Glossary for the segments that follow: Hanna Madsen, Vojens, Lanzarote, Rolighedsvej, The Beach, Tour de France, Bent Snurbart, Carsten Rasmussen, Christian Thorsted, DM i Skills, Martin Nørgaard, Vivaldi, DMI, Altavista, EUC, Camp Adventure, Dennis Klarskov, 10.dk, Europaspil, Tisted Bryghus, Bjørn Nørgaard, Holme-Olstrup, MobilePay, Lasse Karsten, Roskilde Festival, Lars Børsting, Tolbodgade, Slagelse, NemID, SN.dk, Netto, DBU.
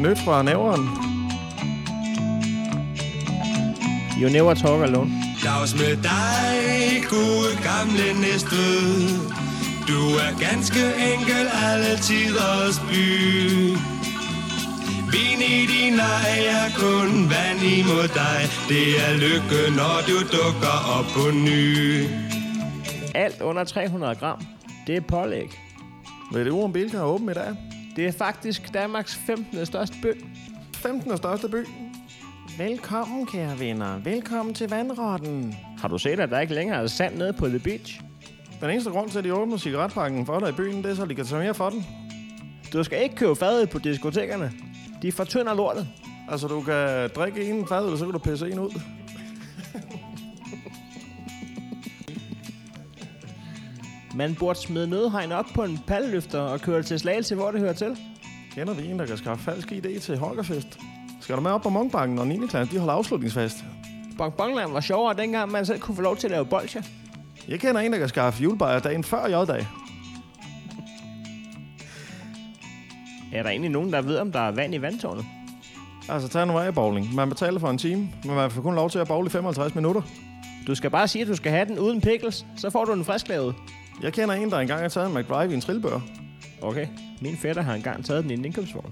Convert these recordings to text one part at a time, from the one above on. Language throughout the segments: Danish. nyt fra Næveren. You never talk alone. Dags med dig, gode gamle Næstved. Du er ganske enkel alle tiders by. Vin i din ej er kun vand imod dig. Det er lykke, når du dukker op på ny. Alt under 300 gram, det er pålæg. Ved det uren Bilka er åben i dag? Det er faktisk Danmarks 15. største by. 15. største by? Velkommen, kære venner. Velkommen til vandrotten. Har du set, at der ikke længere er sand nede på The Beach? Den eneste grund til, at de åbner cigaretpakken for dig i byen, det er, så de kan tage mere for den. Du skal ikke købe fadet på diskotekerne. De fortynder lortet. Altså, du kan drikke en fad, eller så kan du pisse en ud. Man burde smide nødhegn op på en palleløfter og køre til Slagelse, hvor det hører til. Kender vi en, der kan skaffe falsk idé til Holgerfest? Skal du med op på Mongbanken, og 9. klasse, de holder afslutningsfest? Bongbongland var sjovere dengang, man selv kunne få lov til at lave bolsjer. Jeg kender en, der kan skaffe julebajer dagen før J-dag. Er der egentlig nogen, der ved, om der er vand i vandtårnet? Altså, tag nu af bowling. Man betaler for en time, men man får kun lov til at bowle i 55 minutter. Du skal bare sige, at du skal have den uden pickles, så får du den frisklavet. Jeg kender en, der engang har taget en McDrive i en trillebør. Okay, min fætter har engang taget den i en indkøbsvogn.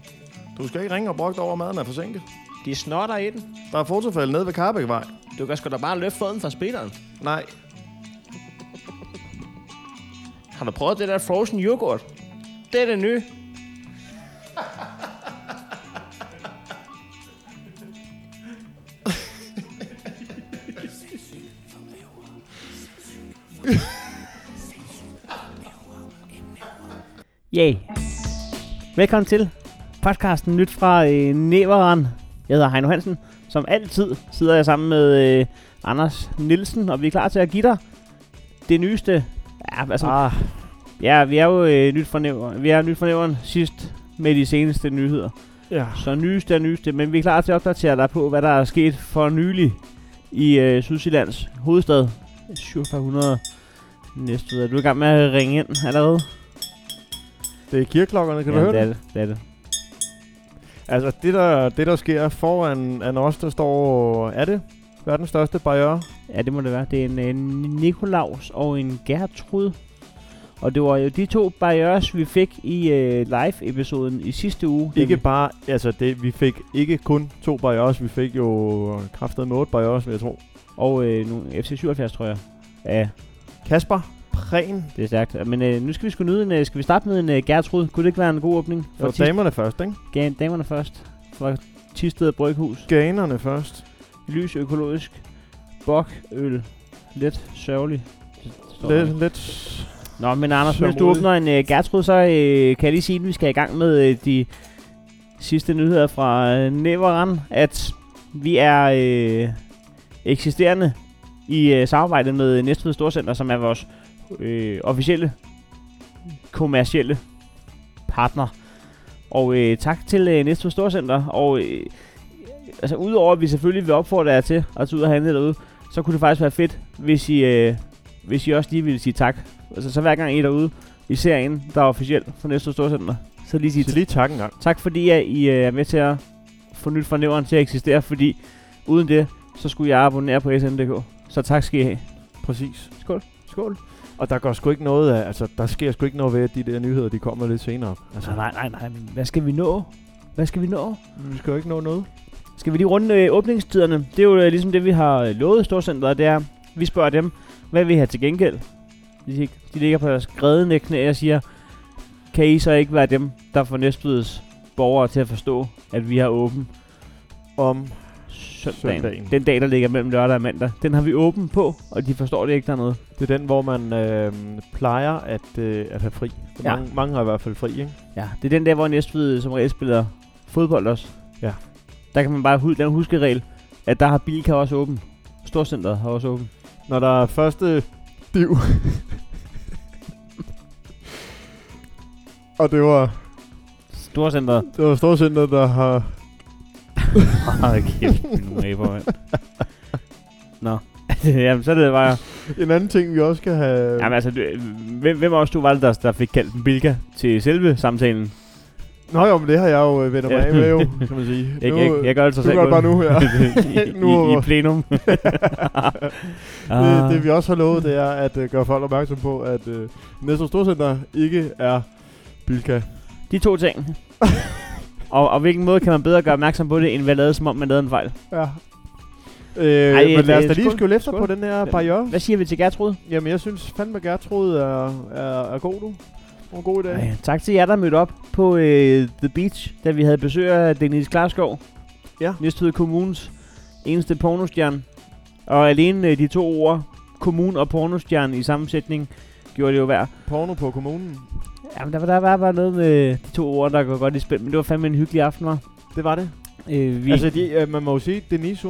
Du skal ikke ringe og brokke dig over, maden er forsinket. De snotter i den. Der er fotofælde nede ved Karbækvej. Du kan sgu da bare løfte foden fra spilleren. Nej. Har du prøvet det der frozen yoghurt? Det er det nye. Yeah. Velkommen til podcasten nyt fra Næveren. Jeg hedder Heino Hansen. Som altid sidder jeg sammen med Anders Nielsen, og vi er klar til at give dig det nyeste. Ja, altså, ja vi er jo nyt fra Næveren. Vi er nyt fra Næveren sidst med de seneste nyheder. Ja. Så nyeste, men vi er klar til at opdatere dig på, hvad der er sket for nylig i Sydsjællands hovedstad. 700 næste. Er du i gang med at ringe ind allerede? Det er kirkeklokkerne, kan du høre det? Ja, det er det. Altså, det der sker foran an os, der står, er det verdens største barriere? Ja, det må det være. Det er en Nikolaus og en Gertrud. Og det var jo de to barrieres, vi fik i live-episoden i sidste uge. Ikke bare, altså vi fik ikke kun to barrieres, vi fik jo kraftedeme med 8 barrieres, vil jeg tro. Og nogle FC77, tror jeg. Ja. Kasper Prehn. Det er stærkt. Men nu skal vi sgu nyde skal vi starte med en Gertrud? Kunne det ikke være en god åbning? For damerne først, ikke? Damerne først. Fra Tisted Bryghus. Ganerne først. Lys økologisk. Bok øl. Let sørgelig. Let. Nå, men Anders, hvis du åbner en Gertrud, så kan jeg lige sige, at vi skal i gang med de sidste nyheder fra Næveren, at vi er eksisterende i samarbejde med Næstveds Storcenter, som er vores officielle kommercielle partner. Og tak til Netto Storcenter. Og altså udover at vi selvfølgelig vil opfordre jer til at tage ud og handle derude, så kunne det faktisk være fedt, hvis I også lige ville sige tak. Altså så hver gang I er derude, I ser en, der er officiel fra Netto Storcenter, så lige sige tak en gang. Tak fordi at I er med til at få nyt fra Næveren til at eksistere, fordi uden det, så skulle jeg abonnere på SN.dk. Så tak skal I have. Præcis. Skål. Skål. Og der går sgu ikke noget af, altså der sker sgu ikke noget ved, at de der nyheder, de kommer lidt senere. Altså. Nej. Hvad skal vi nå? Vi skal jo ikke nå noget. Skal vi lige runde åbningstiderne? Det er jo ligesom det, vi har lovet Storcenteret, det er, vi spørger dem, hvad vil I have til gengæld? De ligger på deres grædende knæ og siger, kan I så ikke være dem, der får Næstveds borgere til at forstå, at vi har åben om søndagen. Den dag, der ligger mellem lørdag og mandag. Den har vi åben på, og de forstår det ikke dernede. Det er den, hvor man plejer at have fri. Ja. Mange har i hvert fald fri, ikke? Ja, det er den der, hvor Næstved som regel spiller fodbold også. Ja. Der kan man bare den huskeregel, at der har Bilka også åben. Storcenteret har også åben. Når der er første div. Og det var Storcenteret. Det var Storcenteret, der har... Åh, kæft, min ræber, mand. Nå, jamen så det var en anden ting, vi også skal have... Jamen altså, hvem også du var det, der fik kaldt en Bilka til selve samtalen? Nå jo, men det har jeg jo vendt mig af med jo, kan man sige. Jeg gør det så selv. Du gør det bare nu her. I plenum. Det vi også har lovet, det er at gøre folk opmærksom på, at Næstveds Storcenter ikke er Bilka. De to ting. Og hvilken måde kan man bedre gøre opmærksom på det, end hvad lavet, som om man lavede en fejl? Ja. Men lad os da lige skjule efter på den her barriere. Hvad siger vi til Gertrud? Jamen jeg synes fandme Gertrud er god nu. Og god i dag. Ej, tak til jer, der mødte op på The Beach, da vi havde besøg af Dennis Klarskov. Ja. Næstved Kommunes eneste pornostjerne. Og alene de to ord, kommune og pornostjerne i sammensætning, gjorde det jo værd. Porno på kommunen. Jamen der var bare noget med de to ord, der går godt i spil, men det var fandme en hyggelig aften, var. Det var det. Altså man må jo sige, Denise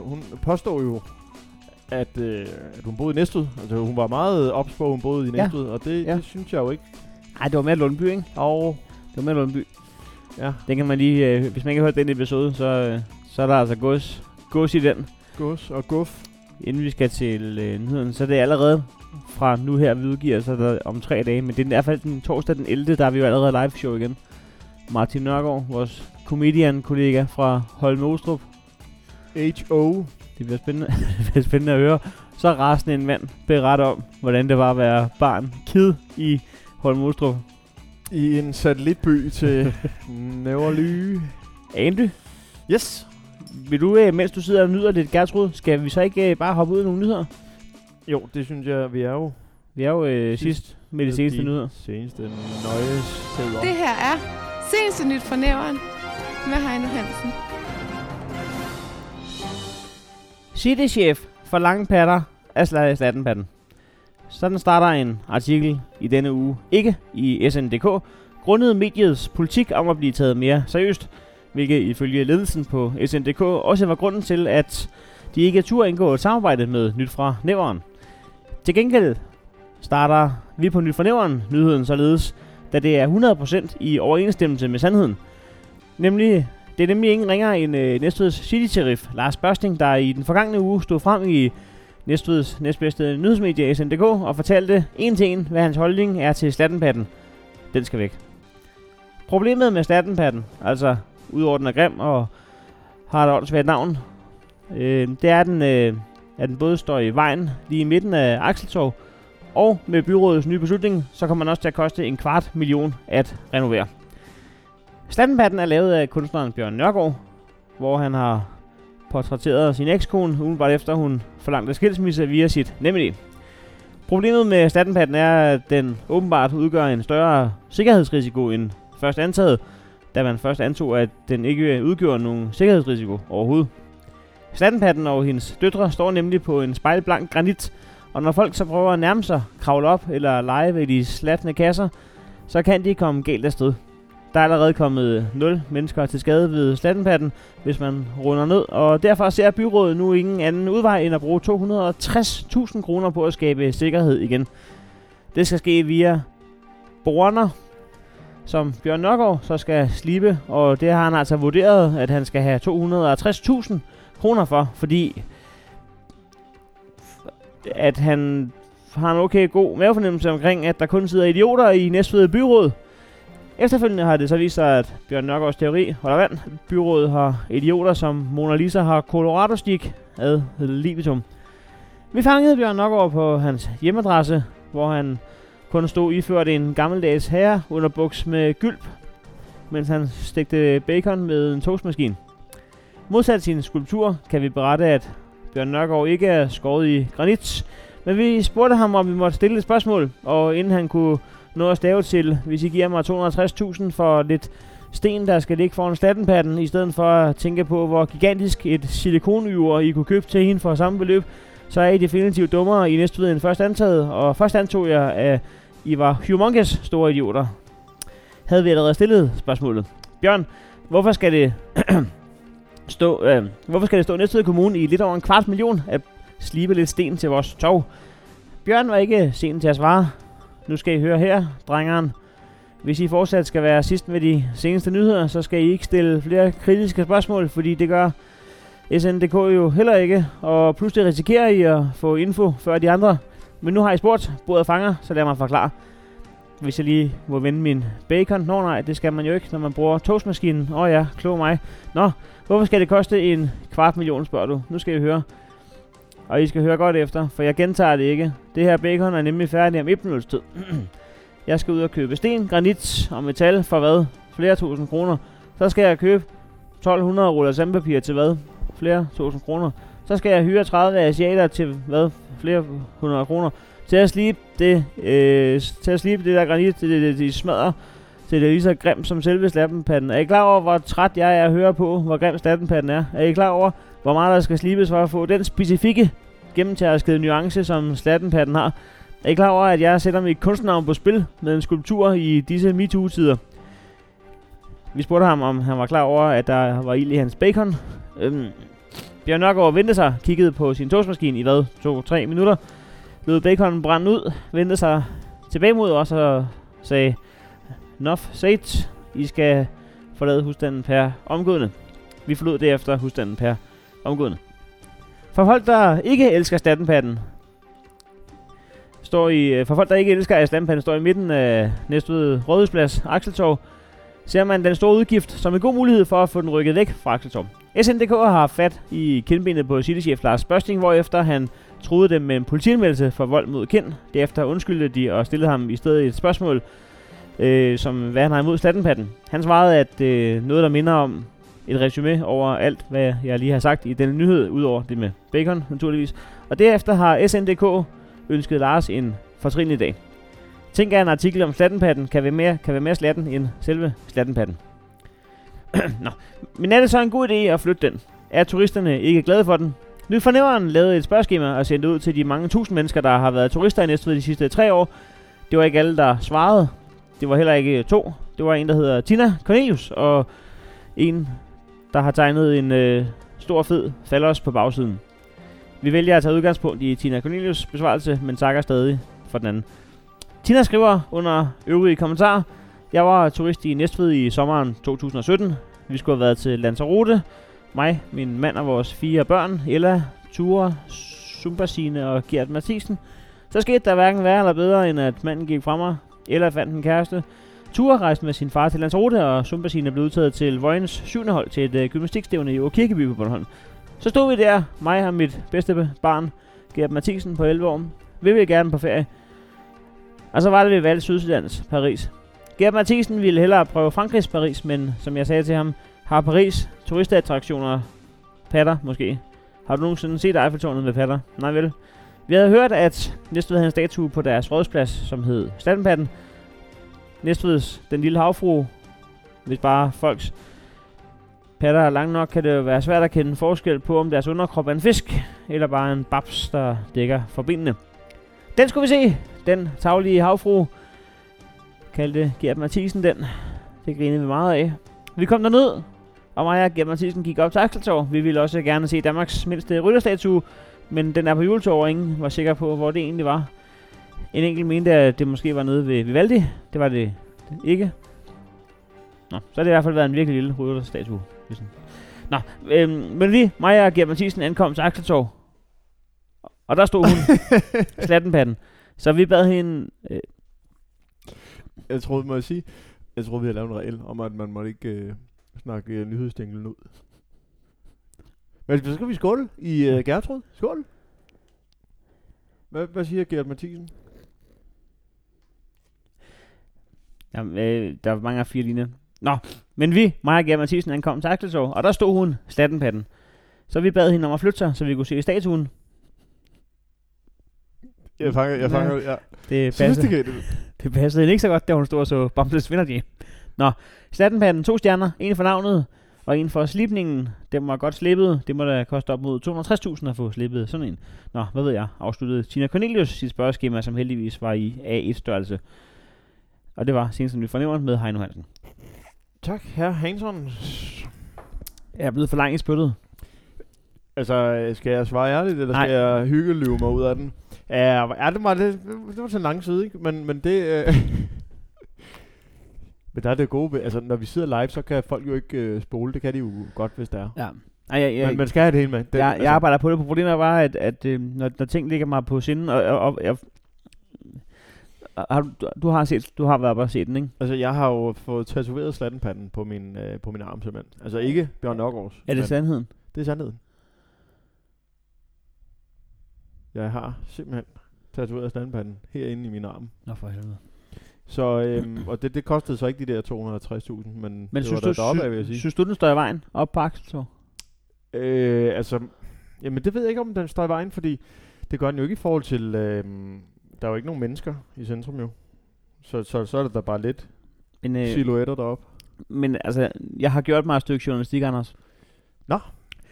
hun påstår jo, at hun boede i Næstved. Altså hun var meget ops på, hun boede i Næstved, og det synes jeg jo ikke. Nej, det var mere Lundby, ikke? Det var mere Lundby. Ja. Den kan man lige, hvis man ikke har hørt den episode, så er der altså gås i den. Gås og guf. Inden vi skal til nyheden, så er det allerede fra nu her, vi udgiver, så der om 3 dage. Men det er i hvert fald den torsdag den 11., der er vi jo allerede live show igen. Martin Nørgaard, vores comedian-kollega fra Holme-Olstrup. H.O. Det bliver spændende. Det bliver spændende at høre. Så rasende en mand beretter om, hvordan det var at være kid i Holme-Olstrup. I en satellitby til Næveren. Ane. Yes. Vil du, mens du sidder og nyder lidt Gertrud, skal vi så ikke bare hoppe ud i nogle nyheder? Jo, det synes jeg, vi er jo sidst med de seneste nyheder. Det her er seneste nyt fra Næveren med Heino Hansen. Citychef for lange patter af Slattenpatten. Sådan starter en artikel i denne uge, ikke i SN.dk, grundet mediets politik om at blive taget mere seriøst, hvilket ifølge ledelsen på SN.dk også var grunden til, at de ikke turde indgå et samarbejde med Nyt fra Næveren. Til gengæld starter vi på Nyt fra Næveren nyheden således, da det er 100% i overensstemmelse med sandheden. Det er nemlig ingen ringere end Næstveds Citychef Lars Børsting, der i den forgangne uge stod frem i Næstveds næstbedste nyhedsmedie SN.dk og fortalte en til en, hvad hans holdning er til Slattenpatten. Den skal væk. Problemet med Slattenpatten, altså udover den er grim og har et åndssvagt navn, det er, at den både står i vejen lige i midten af Akseltorv, og med byrådets nye beslutning, så kommer den også til at koste 250.000 at renovere. Slattenpatten er lavet af kunstneren Bjørn Nørgaard, hvor han har portrætteret sin ekskone, umiddelbart efter hun forlangte skilsmisse via sit NemID. Problemet med Slattenpatten er, at den åbenbart udgør en større sikkerhedsrisiko end først antaget, da man først antog, at den ikke udgjorde nogen sikkerhedsrisiko overhovedet. Slattenpatten og hendes døtre står nemlig på en spejlblank granit, og når folk så prøver at nærme sig, kravle op eller lege ved de slatne kasser, så kan de komme galt afsted. Der er allerede kommet 0 mennesker til skade ved Slattenpatten, hvis man runder ned, og derfor ser byrådet nu ingen anden udvej end at bruge 260.000 kroner på at skabe sikkerhed igen. Det skal ske via borgerne, som Bjørn Nørgaard så skal slippe, og det har han altså vurderet, at han skal have 260.000 kroner for, fordi at han har en okay god mavefornemmelse omkring, at der kun sidder idioter i Næstved byråd. Efterfølgende har det så vist sig, at Bjørn Nørgaards teori holder vand. Byrådet har idioter, som Mona Lisa har Colorado-stik ad libitum. Vi fangede Bjørn Nørgaard på hans hjemadresse, hvor han kun stod iført en gammeldags herre under buks med gylp, mens han stegte bacon med en toastmaskine. Modsat sin skulptur kan vi berette, at Bjørn Nørgaard ikke er skåret i granit, men vi spurgte ham, om vi måtte stille et spørgsmål, og inden han kunne nå at stave til, hvis I giver mig 260.000 for lidt sten, der skal ligge foran Slattenpatten, i stedet for at tænke på, hvor gigantisk et silikonur I kunne købe til hende for samme beløb, så er I definitivt dummere i Næstved end først antaget, og først antog jeg, at I var humongous store idioter. Havde vi allerede stillet spørgsmålet. Bjørn, hvorfor skal det stå Næstved Kommune i lidt over 250.000 at slibe lidt sten til vores tov? Bjørn var ikke sen til at svare. Nu skal I høre her, drengeren. Hvis I fortsat skal være sidst med de seneste nyheder, så skal I ikke stille flere kritiske spørgsmål, fordi det gør SN.dk jo heller ikke, og pludselig risikerer I at få info før de andre. Men nu har I spurgt, bordet fanger, så lad mig forklare. hvis jeg lige må vende min bacon. Nå nej, det skal man jo ikke, når man bruger toastmaskinen. Åh ja, klog mig. Nå, hvorfor skal det koste 250.000, spørger du. Nu skal I høre. Og I skal høre godt efter, for jeg gentager det ikke. Det her bacon er nemlig færdig om 1 minuts tid. Jeg skal ud og købe sten, granit og metal for hvad? Flere tusind kroner. Så skal jeg købe 1200 ruller sandpapir til hvad? Flere tusind kroner. Så skal jeg hyre 30 asiater til hvad? Flere hundrede kroner. Til at slibe det, der granit, til det smadrer, til det er lige så grimt som selve Slattenpatten. Er I klar over, hvor træt jeg er at høre på, hvor grim Slattenpatten er? Er I klar over, hvor meget der skal slibes for at få den specifikke gennemtærskede nuance, som Slattenpatten har? Er I klar over, at jeg sætter mit kunstnavn på spil med en skulptur i disse MeToo-tider? Vi spurgte ham, om han var klar over, at der var ild i hans bacon. Bjørn Nørgaard vendte sig, kiggede på sin toastmaskine i hvad, 2-3 minutter. Lød baconen brændt ud, vendte sig tilbage mod os og sagde, Nuff sagt, I skal forlade husstanden per omgående. Vi forlod derefter husstanden per omgående. For folk, der ikke elsker Slattenpatten, står i midten af Næstved Rådhusplads, Akseltorv, ser man den store udgift som en god mulighed for at få den rykket væk fra Akseltorv. SN.dk har haft fat i kindbenet på citychef Lars Børsting, hvorefter han truede dem med en politianmeldelse for vold mod kind. Derefter undskyldte de og stillede ham i stedet et spørgsmål, som hvad han har imod Slattenpatten. Han svarede, at noget, der minder om et resume over alt, hvad jeg lige har sagt i denne nyhed, udover det med bacon naturligvis. Og derefter har SN.dk ønsket Lars en fortrinlig dag. Tænk at en artikel om Slattenpatten kan være mere slatten end selve Slattenpatten. Nå, men er det så en god idé at flytte den? Er turisterne ikke glade for den? Nyt Fornæveren lavede et spørgeskema og sendte ud til de mange tusind mennesker, der har været turister i Næstved de sidste 3 år. Det var ikke alle, der svarede. Det var heller ikke 2. Det var en, der hedder Tina Cornelius, og en, der har tegnet en stor fed fallers på bagsiden. Vi vælger at tage udgangspunkt i Tina Cornelius' besvarelse, men takker stadig for den anden. Tina skriver under øvrige kommentarer, jeg var turist i Næstved i sommeren 2017. Vi skulle have været til Lanzarote. Mig, min mand og vores 4 børn, Ella, Ture, Sumpasine og Gert Mathisen. Så skete der hverken værre eller bedre, end at manden gik fra mig. Ella fandt en kæreste. Ture rejste med sin far til Lanzarote, og Sumpasine blev udtaget til Vojens 7. hold til et gymnastikstævne i Årkirkeby på Bornholm. Så stod vi der, mig og mit bedste barn, Gert Mathisen på 11 år. Vi ville gerne på ferie. Og så var det ved valg Sydsjællands Paris. Gert Mathisen ville hellere prøve Frankrigs Paris, men som jeg sagde til ham, har Paris turistattraktioner patter måske? Har du nogensinde set Eiffeltårnet med patter? Nej vel. Vi havde hørt, at Næstved havde en statue på deres rådsplads, som hed Slattenpatten. Næstveds Den Lille Havfrue, hvis bare folks patter er lang nok, kan det jo være svært at kende forskel på, om deres underkrop er en fisk, eller bare en babs, der dækker for benene. Den skulle vi se, den taglige havfrue, kaldte Gert Mathisen den. Det grinede vi meget af. Vi kom derned, og mig og Gert Mathisen gik op til Akseltorv. Vi ville også gerne se Danmarks mindste rytterstatue, men den er på Juletorv, og ingen var sikker på, hvor det egentlig var. En enkelt mente, at det måske var nede ved Vivaldi. Det var det ikke. Nå, så har det i hvert fald været en virkelig lille rytterstatue. Nå, men lige mig og Gert Mathisen ankom til Akseltorv, og der stod hun, Slattenpatten. Så vi bad hende... Jeg tror vi har lavet en regel om, at man måtte ikke snakke nyhedsdænglen ud. Men så skal vi skåle i Gertrud. Skål! Hvad siger Gert Mathisen? Jamen, der er mange af 4 lignende. Nå, men mig og Gert Mathisen ankom til Akseltorv, og der stod hun, Slattenpatten. Så vi bad hende om at flytte sig, så vi kunne se statuen. Jeg fanger, ja. Det passede. Det passede ikke så godt, da hun stod og så Bamses vinder de. Nå, Slattenpatten, 2 stjerner, en for navnet og en for slipningen. Den var godt slippet. Det må da koste op mod 260.000 at få slippet sådan en. Nå, hvad ved jeg, afsluttede Tina Cornelius sit spørgeskema, som heldigvis var i A1-størrelse. Og det var senest som vi fornemmer med Heino Hansen. Tak, herr Hansen. Jeg er blevet for langt i spyttet. Altså, skal jeg svare ærligt, eller skal jeg hyggeløve mig ud af den? Ja, det var til en lang side, ikke? Men det... men der er det gode... Altså, når vi sidder live, så kan folk jo ikke spole. Det kan de jo godt, hvis det er. Ja. Men man skal have det hele med. Jeg arbejder på det. Problemet var, at når ting ligger mig på sinden, og Du har været oppe og set den, ikke? Altså, jeg har jo fået tatoveret Slattenpatten på min arm, simpelthen. Altså ikke Bjørn Nørgaards. Er det sandheden? Det er sandheden. Jeg har simpelthen tatoveret Slattenpatten herinde i min arm. Nå for helvede. Så, og det kostede så ikke de der 260.000, men det var der deroppe af, vil jeg sige. Synes du, den står i vejen op på Akseltorv? Altså, jamen det ved jeg ikke, om den står i vejen, fordi det gør den jo ikke i forhold til, der er jo ikke nogen mennesker i centrum jo. Så er det der bare lidt silhuetter deroppe. Men altså, jeg har gjort mig et stykke journalistik, Anders. Nå,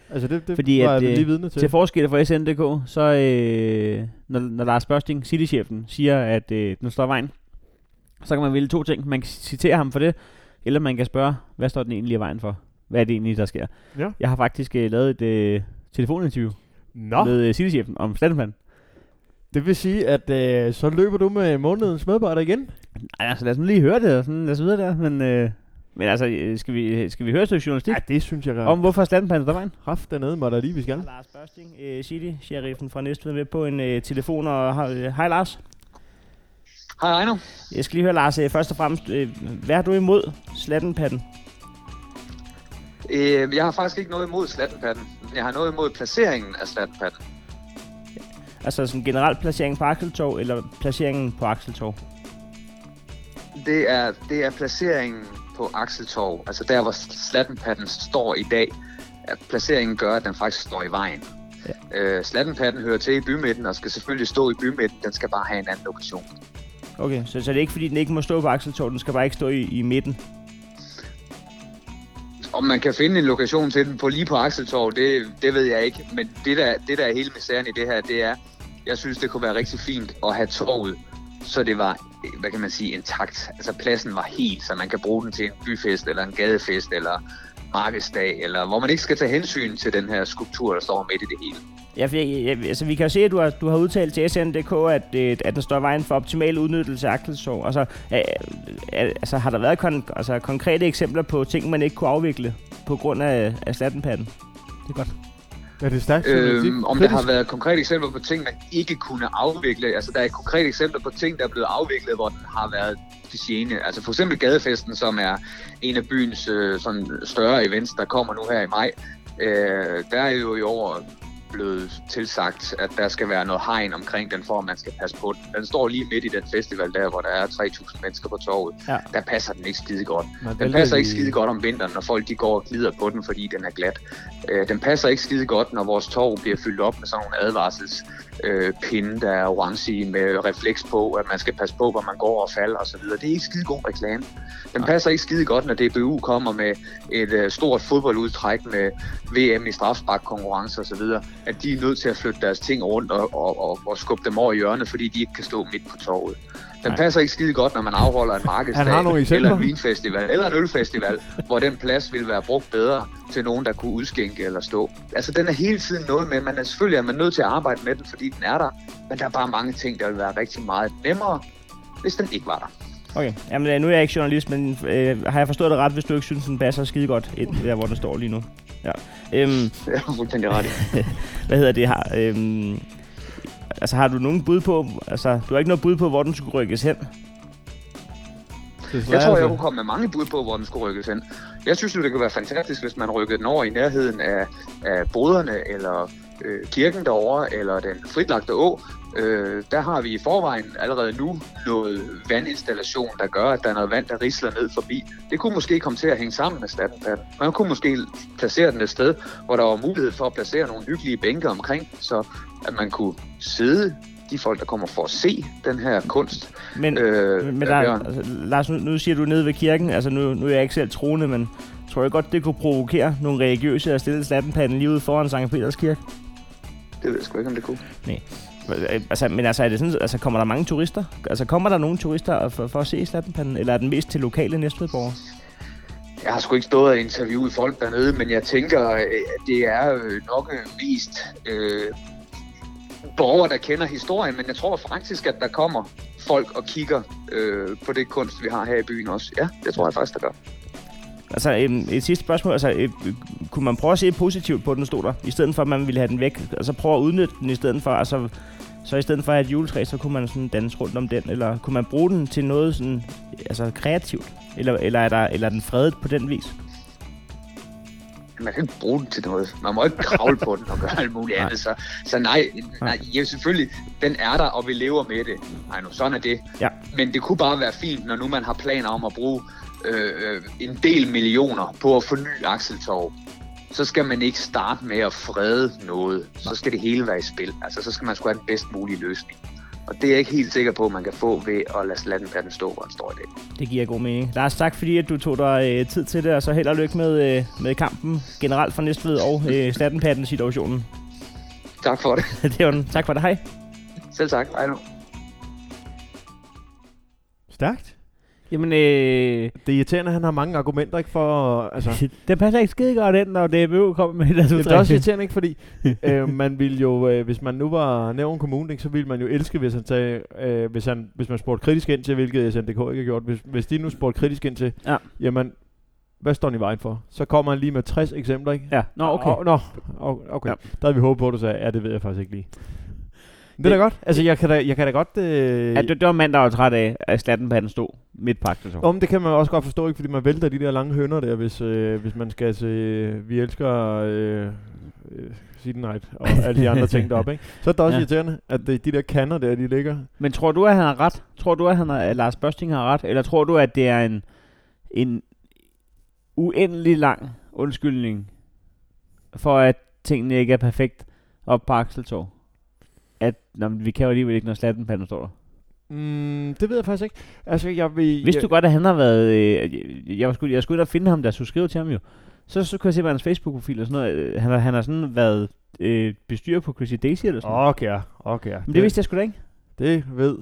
altså det fordi var at, jeg lige vidne til. Til forskel fra SN.dk, så når Lars Børsting, citychefen, siger, at den står i vejen, så kan man vælge to ting. Man kan citere ham for det, eller man kan spørge, hvad står den egentlig i vejen for? Hvad er det egentlig, der sker? Ja. Jeg har faktisk lavet et telefoninterview med citychefen om Slattenpatten. Det vil sige, at så løber du med månedens medarbejder igen? Nej, altså lad os lige høre det, og sådan, lad os videre der. Men altså, skal vi høre et stykke journalistik? Ja, det synes jeg godt. Om hvorfor Slattenpatten der vejen? Raft dernede må der lige, vi skal. Ja, Lars Børsting, city-sheriffen fra Næstved, med på en telefon. Og hej Lars. Hej Reino. Jeg skal lige høre, Lars, først og fremmest, hvad har du imod Slattenpatten? Jeg har faktisk ikke noget imod Slattenpatten. Jeg har noget imod placeringen af Slattenpatten. Altså sådan generelt placeringen på Akseltorv, eller placeringen på Akseltorv? Det er placeringen på Akseltorv. Altså der, hvor Slattenpatten står i dag. Placeringen gør, at den faktisk står i vejen. Ja. Slattenpatten hører til i bymidten, og skal selvfølgelig stå i bymidten. Den skal bare have en anden lokation. Okay, så det er ikke fordi, den ikke må stå på Akseltorv, den skal bare ikke stå i midten? Om man kan finde en lokation til den på lige på Akseltorv, det ved jeg ikke. Men det der er hele misæren i det her, det er, jeg synes, det kunne være rigtig fint at have torvet, så det var, hvad kan man sige, intakt. Altså pladsen var helt, så man kan bruge den til en byfest, eller en gadefest, eller markedsdag, eller hvor man ikke skal tage hensyn til den her skulptur, der står midt i det hele. Ja, for altså, vi kan jo se, at du har udtalt til SN.dk, at der står i vejen for optimal udnyttelse af Akseltorv. Altså, altså, har der været konkrete eksempler på ting, man ikke kunne afvikle på grund af Slattenpatten? Det er godt. Ja, det er stærkt. Om der har været konkrete eksempler på ting, man ikke kunne afvikle. Altså, der er konkrete eksempler på ting, der er blevet afviklet, hvor den har været til gene. Altså, for eksempel Gadefesten, som er en af byens sådan større events, der kommer nu her i maj. Der er jo i år blevet tilsagt, at der skal være noget hegn omkring den, for at man skal passe på den. Den står lige midt i den festival der, hvor der er 3.000 mennesker på torvet. Ja. Der passer den ikke skide godt. Den passer ikke skide godt om vinteren, når folk de går og glider på den, fordi den er glat. Den passer ikke skide godt, når vores torv bliver fyldt op med sådan nogle advarselspinde, der er orange med refleks på, at man skal passe på, hvor man går og falder osv. Det er ikke skide god reklame. Den passer ikke skide godt, når DBU kommer med et stort fodboldudtræk med VM i strafsparkkonkurrencer osv., at de er nødt til at flytte deres ting rundt og skubbe dem over i hjørnet, fordi de ikke kan stå midt på torvet. Den passer ikke skide godt, når man afholder en markedsdag eller en vinfestival eller en ølfestival, hvor den plads ville være brugt bedre til nogen, der kunne udskænke eller stå. Altså, den er hele tiden noget med, man er selvfølgelig er man nødt til at arbejde med den, fordi den er der, men der er bare mange ting, der vil være rigtig meget nemmere, hvis den ikke var der. Okay, jamen nu er jeg ikke journalist, men har jeg forstået det ret, hvis du ikke synes, den passer skide godt, der hvor den står lige nu? Ja. Jeg har fuldstændig ret i. Hvad hedder det her? Altså har du nogen bud på, altså du har ikke noget bud på, hvor den skulle rykkes hen? Jeg tror, jeg kunne komme med mange bud på, hvor den skulle rykkes hen. Jeg synes jo, det kunne være fantastisk, hvis man rykkede den over i nærheden af boderne, eller kirken derovre, eller den fritlagte å. Der har vi i forvejen allerede nu noget vandinstallation, der gør, at der er noget vand, der risler ned forbi. Det kunne måske komme til at hænge sammen med Slattenpatten. Man kunne måske placere den et sted, hvor der var mulighed for at placere nogle hyggelige bænke omkring, så at man kunne sidde de folk, der kommer for at se den her kunst. Men der, altså, Lars, nu siger du nede ved kirken, altså nu er jeg ikke selv troende, men tror jeg godt, det kunne provokere nogle religiøse at stille Slattenpatten lige ude foran Sankt Peters Kirke? Det ved jeg sgu ikke, om det kunne. Nej. Altså, men altså, er det sådan, altså, kommer der mange turister? Altså, kommer der nogle turister for at se Slattenpatten, eller er den mest til lokale næstvedborgere? Jeg har sgu ikke stået og interviewet folk dernede, men jeg tænker, at det er nok mest borgere, der kender historien, men jeg tror faktisk, at der kommer folk og kigger på det kunst, vi har her i byen også. Ja, det tror jeg faktisk, der gør. Altså, et sidste spørgsmål. Altså, kunne man prøve at se positivt på, den stod der, i stedet for, at man ville have den væk, og så prøve at udnytte den i stedet for? Altså, Så i stedet for at have et juletræ, så kunne man sådan danse rundt om den, eller kunne man bruge den til noget sådan, altså kreativt? Eller er den fredet på den vis? Man kan ikke bruge den til noget. Man må ikke kravle på den og gøre alt muligt andet. Nej, ja, selvfølgelig, den er der, og vi lever med det. Nej, nu, sådan er det. Ja. Men det kunne bare være fint, når nu man har planer om at bruge en del millioner på at forny Akseltorv. Så skal man ikke starte med at frede noget. Så skal det hele være i spil. Altså, så skal man sgu have den bedst mulige løsning. Og det er jeg ikke helt sikker på, at man kan få ved at lade Slattenpatten stå, hvor den står i det. Det giver god mening. Lars, tak fordi at du tog dig tid til det, og så held og lykke med kampen generelt for Næstved og Slattenpatten-situationen. Tak for det. Det var den. Tak for det. Hej. Selv tak. Hej nu. Stærkt. Jamen, det er irriterende, at han har mange argumenter, ikke, for... Altså, det passer ikke skide godt ind, når DBU kommer med deres udtræk. Det er også irriterende, ikke, fordi man ville jo, hvis man nu var Næveren Kommune, ikke, så ville man jo elske, hvis han sagde, hvis man spurgte kritisk ind til, hvilket SN.dk ikke har gjort. Hvis de nu spurgte kritisk ind til, ja. Jamen, hvad står den i vejen for? Så kommer han lige med 60 eksempler, ikke? Ja, nå, okay. Okay. Ja. Der havde vi håbet på, at du sagde, ja, det ved jeg faktisk ikke lige. Det er da godt. Altså, jeg kan da godt... Ja, det var mand, der var træt af, at Slattenpatten stod midtpagt. Jo, men det kan man også godt forstå, ikke, fordi man vælter de der lange hønder der, hvis man skal se... Vi elsker... City Night og alle de andre ting deroppe, ikke? Så er det også irriterende, at de der kanner der, de ligger... Men tror du, at han har ret? Tror du, at Lars Børsting har ret? Eller tror du, at det er en uendelig lang undskyldning for, at tingene ikke er perfekt op på Akseltorv? At vi kan jo alligevel ikke, når Slattenpatten står der. Det ved jeg faktisk ikke. Altså, vidste du godt, at han har været... jeg skulle ind og finde ham, der skulle skrive til ham jo. Så kunne jeg se på hans Facebook-profil og sådan noget. Han har sådan været bestyrer på Crazy Daisy eller sådan noget. Okay. Men det vidste jeg sgu da ikke. Det ved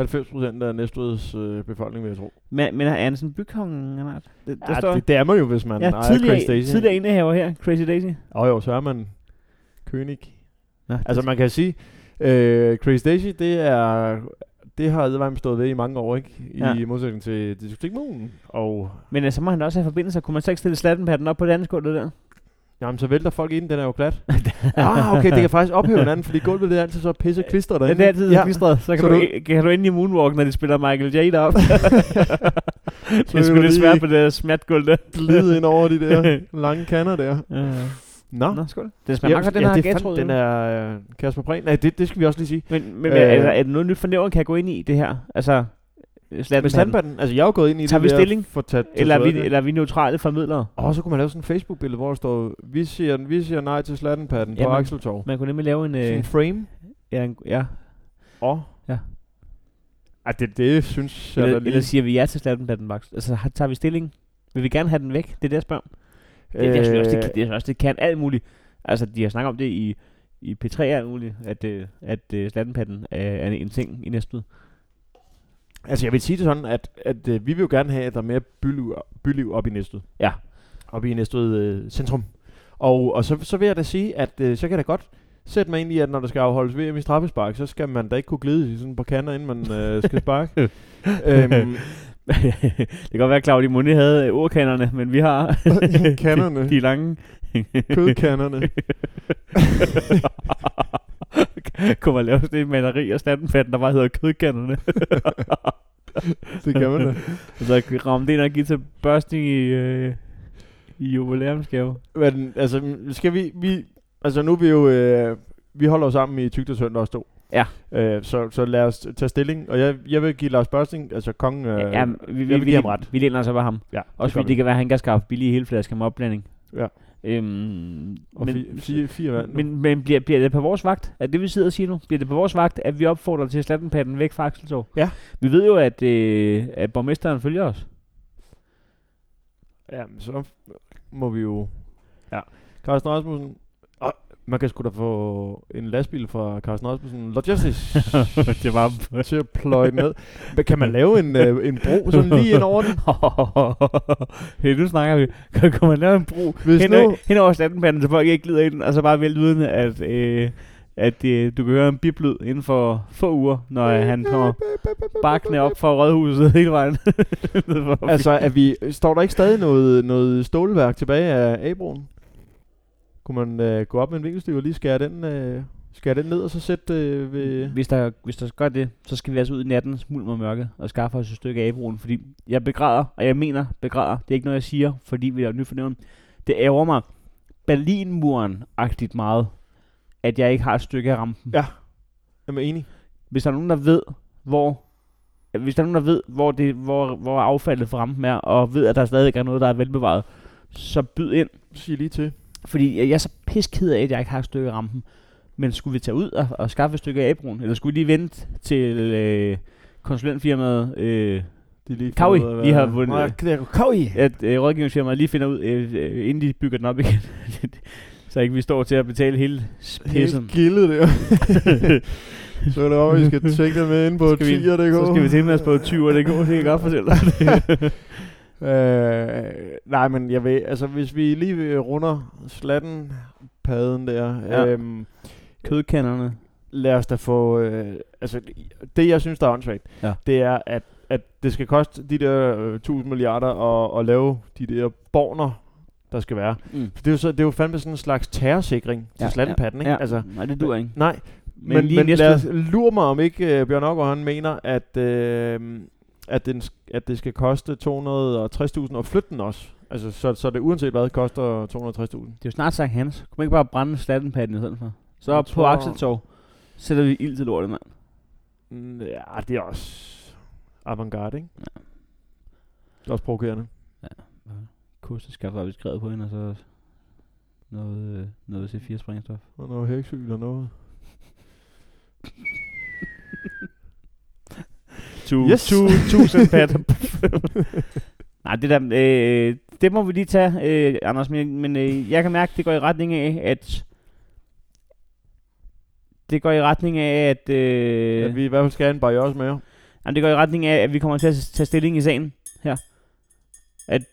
90% af Næstveds befolkning, vil jeg tro. Men er han sådan en bykongen? Det er man jo, hvis man er Crazy Daisy. Tidligere indehaver her, Crazy Daisy. Jo, så er man König. Nå, altså man kan sige, Crazy Daisy, det har Edvejm stået ved i mange år, ikke? I modsætning til Diskotekmugen. Men så må han også have forbindelser. Kunne man så ikke stille Slattenpatten op på det andet gulvet der? Jamen, så vælter folk ind, den er jo glat. Okay, det kan faktisk ophæve en anden, fordi gulvet det er altid så pisse klistret derinde. Det er altid klistret, så kan du ind i moonwalk, når de spiller Michael J. deroppe. Det skulle lidt svært på det smatgulv der. Glide ind over de der lange kanner der. Ja. Nå, skål. Den smager godt, den her gattråd. Den er Kasper Prehn. Nej, det skal vi også lige sige. Men altså, er det noget nyt fornævren, kan jeg gå ind i det her? Altså, Slattenpatten. Altså, jeg er jo gået ind i tager det. Tager vi stilling? Eller er vi neutrale formidlere? Så kunne man lave sådan en Facebook-billede, hvor der står, vi siger nej til Slattenpatten på Akseltorv. Man kunne nemlig lave en frame. Ja. Ja. Det synes jeg da lige. Eller siger vi ja til Slattenpatten, Max? Altså, tager vi stilling? Vil vi gerne have den væk? Det er det, jeg spørger. Det kan alt muligt. Altså, de har snakket om det i P3 alt muligt, at Slattenpatten er en ting i Næstved. Altså, jeg vil sige det sådan, at vi vil jo gerne have, at der er mere byliv op i Næstved. Ja. Op i Næstved centrum. Og så vil jeg da sige, at så kan det godt sætte mig ind i, at når der skal afholdes VM i straffespark, så skal man da ikke kunne glide sådan på kanter, inden man skal sparke. Det kan godt være, at Claudia Munde havde ordkanderne, men vi har kanderne. De lange kødkanderne. Kunne man lave sådan et maleri og Slattenpatten, der bare hedder kødkanderne? Det kan man da. Så jeg ramte ind og give til Børsting i jubilæumsgave. Men altså, skal vi altså nu er vi jo, vi holder jo sammen i Tygte Søndag også to. Ja. Så lad os tage stilling, og jeg vil give Lars Børsting, altså kongen, vi give ham ret. Vi læner så bare ham. Ja, også fordi det kan være, at han kan skaffe billige helflasker med opblanding. Ja. Og fire vand nu. Men bliver det på vores vagt, at det vi sidder og siger nu, bliver det på vores vagt, at vi opfordrer til Slattenpatten væk fra Akseltorv? Ja. Vi ved jo, at borgmesteren følger os. Jamen, så må vi jo... Ja. Carsten Rasmussen... Man kan sgu da få en lastbil fra Carsten Rasmussen Logistics til at pløje ned. Men kan man lave en bro sådan lige ind over den? Hey, nu snakker vi. Kan man lave en bro hen over Slattenpatten, så folk ikke glider ind, og så bare vælge lyden, at du kan høre en biblyd inden for få uger, når han kommer bakkende op fra Rådhuset hele vejen. Altså, står der ikke stadig noget stålværk tilbage af A-broen? Kunne man gå op med en vinkelstiv og lige skære den Skal det ned og så sætte ved... Hvis der gør det, så skal vi altså ud i natten, smulm og mørke, og skaffe os et stykke aberoen, fordi jeg begræder, og jeg mener begræder, det er ikke noget, jeg siger, fordi vi har nyt fornævnt. Det ærger mig Berlinmuren-agtigt meget, at jeg ikke har et stykke af rampen. Ja, jeg er enig. Hvis der er nogen, der ved, hvor affaldet for rampen er, og ved, at der stadig er noget, der er velbevaret, så byd ind. Sig lige til. Fordi jeg er så pisked af, at jeg ikke har et stykke af rampen. Men skulle vi tage ud og skaffe et stykke af abroen? Eller skulle vi lige vente til konsulentfirmaet Kaui? Vi har vundet Kaui! At rådgivningsfirmaet lige finder ud, inden de bygger den op igen. Så ikke vi står til at betale hele spissen. Gildet det jo. Så er det om, vi skal tjekke det med ind på 10.dk. Så skal vi tænke os på 20.dk, det kan jeg godt fortælle dig. Nej, men jeg ved, altså hvis vi lige runder Slattenpatten der, ja. Kødkenderne. Lad os da få, altså det jeg synes der er åndssvagt, ja. Det er at det skal koste de der 1000 milliarder at lave de der borner, der skal være. Mm. For det er jo fandme sådan en slags terrorsikring til Slattenpatten, ikke? Ja. Altså, nej, det duer ikke. Nej, men lad os lure mig om ikke Bjørn Nørgaard, han mener, at det skal koste 260.000 og flytte den også. Altså, så det uanset hvad koster 260.000. Det er jo snart sagt hans. Kan man ikke bare brænde Slattenpatten i stedet for? Så op på Akseltorv sætter vi ild til lortet, mand. Ja, det er også avantgarde, ikke? Ja. Det er også provokerende. Ja. Koste skaffer vi skrevet på hende, og så noget C4-sprængstof. Og noget hæksyl og noget. Yes. 2.000 patter. Nej, det der, det må vi lige tage, Anders, men jeg kan mærke, det går i retning af, at at vi i hvert fald skal have en barriere med jer. Jamen, det går i retning af, at vi kommer til at tage stilling i sagen her. At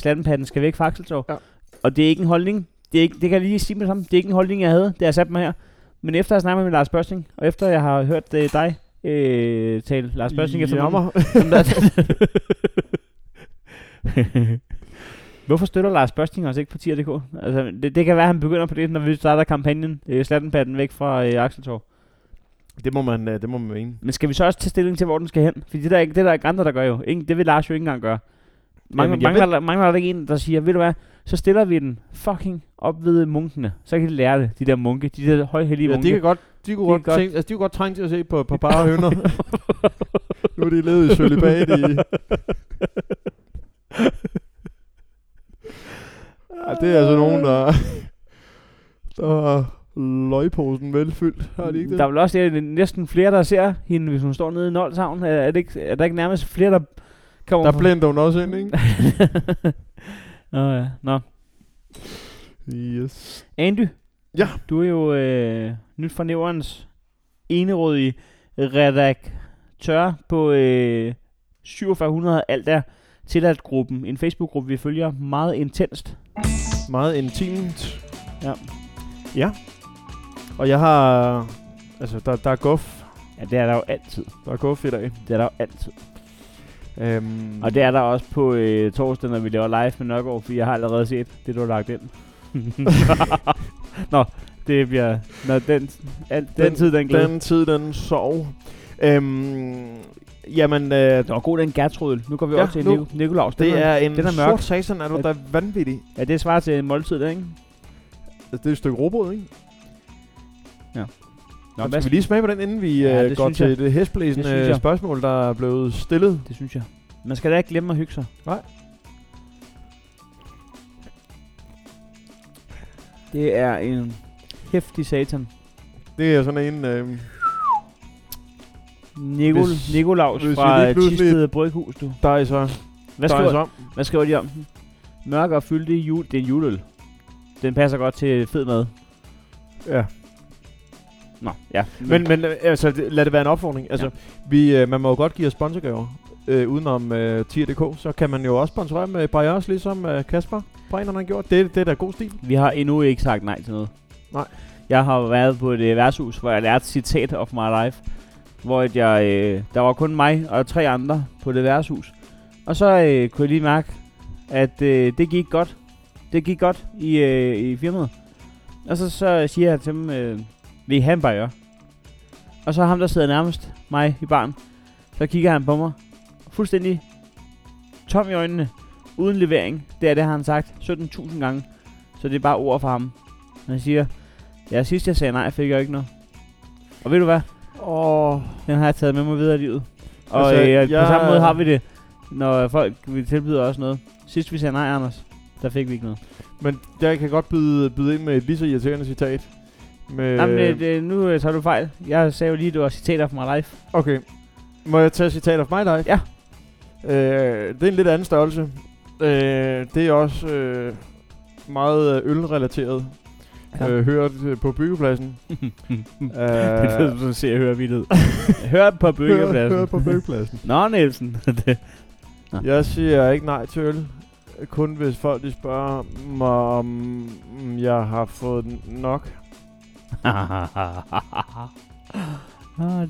Slattenpatten skal væk fra Akseltorv. Ja. Og det er ikke en holdning. Det kan jeg lige sige med det samme. Det er ikke en holdning, jeg havde, da jeg satte mig her. Men efter jeg snakkede med Lars Børsting, og efter jeg har hørt dig tale Lars Børsting efter nummer. Hvorfor støtter Lars Børsting også ikke på 10.dk? Altså, det kan være, at han begynder på det, når vi starter kampagnen. Slattenpatten væk fra Akseltorv. Det må man mene. Men skal vi så også tage stilling til, hvor den skal hen? Fordi det der er ikke andre, der gør jo. Ingen, det vil Lars jo ikke engang gøre. Mangler der ikke en, der siger, ved du hvad, så stiller vi den fucking op ved munkene. Så kan de lære det, de der munke, de der højhellige munke. Ja, de kunne godt trænge til at se på bare hønder. Nu er de levet i sølibat i... Ja, det er altså nogen, der løgposen velfyldt, har de ikke det? Der er vel også næsten flere, der ser hende, hvis hun står nede i Noldshavn. Er der ikke nærmest flere, der kommer der fra? Der blænder hun også ind, ikke? Nå ja, nå. Yes. Andy, ja. Du er jo nyt fra Næverens enerådige redaktør på 4700 alt der. Tilladt-gruppen, en Facebook-gruppe, vi følger meget intenst. Meget intimt. Ja. Ja. Og jeg har... Altså, der er guf. Ja, det er der jo altid. Der er guf i dag. Det er der jo altid. Og det er der også på torsdag, når vi laver live med Nørgaard, for jeg har allerede set det, du har lagt ind. Nå, det bliver... Nå, den tid, den sov. Jamen, det var god den Gertrud. Nu går vi op til Nikolaus. Det er en sort satan, der er vanvittig. Ja, det svarer til en måltid, der, ikke? Det er et stykke råbrød, ikke? Ja. Nå, skal vi lige smage på den, inden vi går til det hæsblæsende spørgsmål, der er blevet stillet? Det synes jeg. Man skal da ikke glemme at hygge sig. Nej. Det er en hæftig satan. Det er sådan en... Nikolaus fra Tisted Bryghus, du. Dig så. Hvad skriver de om den? Mørk og fyldig jul. Det er en juleøl. Den passer godt til fed mad. Ja. Nå, ja. Men altså, lad det være en opfordring. Altså, ja. Man må jo godt give sponsorgaver. Udenom 10.dk, så kan man jo også sponsorere med barrieres, ligesom Kasper Prehn har gjort. Det er da god stil. Vi har endnu ikke sagt nej til noget. Nej. Jeg har været på et værtshus, hvor jeg lærte citat of my life. Hvor der var kun mig og 3 andre på det værtshus. Og så kunne jeg lige mærke, at det gik godt. Det gik godt i firmaet. Og så siger jeg til dem, Nej, han bare gør. Og så ham, der sidder nærmest mig i baren. Så kigger han på mig. Fuldstændig tom i øjnene. Uden levering. Det har han sagt 17.000 gange. Så det er bare ord for ham. Han siger, ja, sidst jeg sagde nej, fik jeg ikke noget. Og ved du hvad? Den har jeg taget med mig videre i livet. Og altså, på samme måde har vi det, når folk vil tilbyde os noget. Sidst vi sagde nej, Anders, der fik vi ikke noget. Men der kan godt byde ind med et lige så irriterende citat. Jamen, nu tager du fejl. Jeg sagde jo lige, du var citat of my life. Okay. Må jeg tage citat of my life? Ja. Det er en lidt anden størrelse. Det er også meget ølrelateret. Ja. Hørt på byggepladsen. Det er sådan, at jeg hører vildhed. Hørt på byggepladsen. Hørt på byggepladsen. Nå, Nielsen. Jeg siger ikke nej til øl. Kun hvis folk de spørger mig, om jeg har fået nok.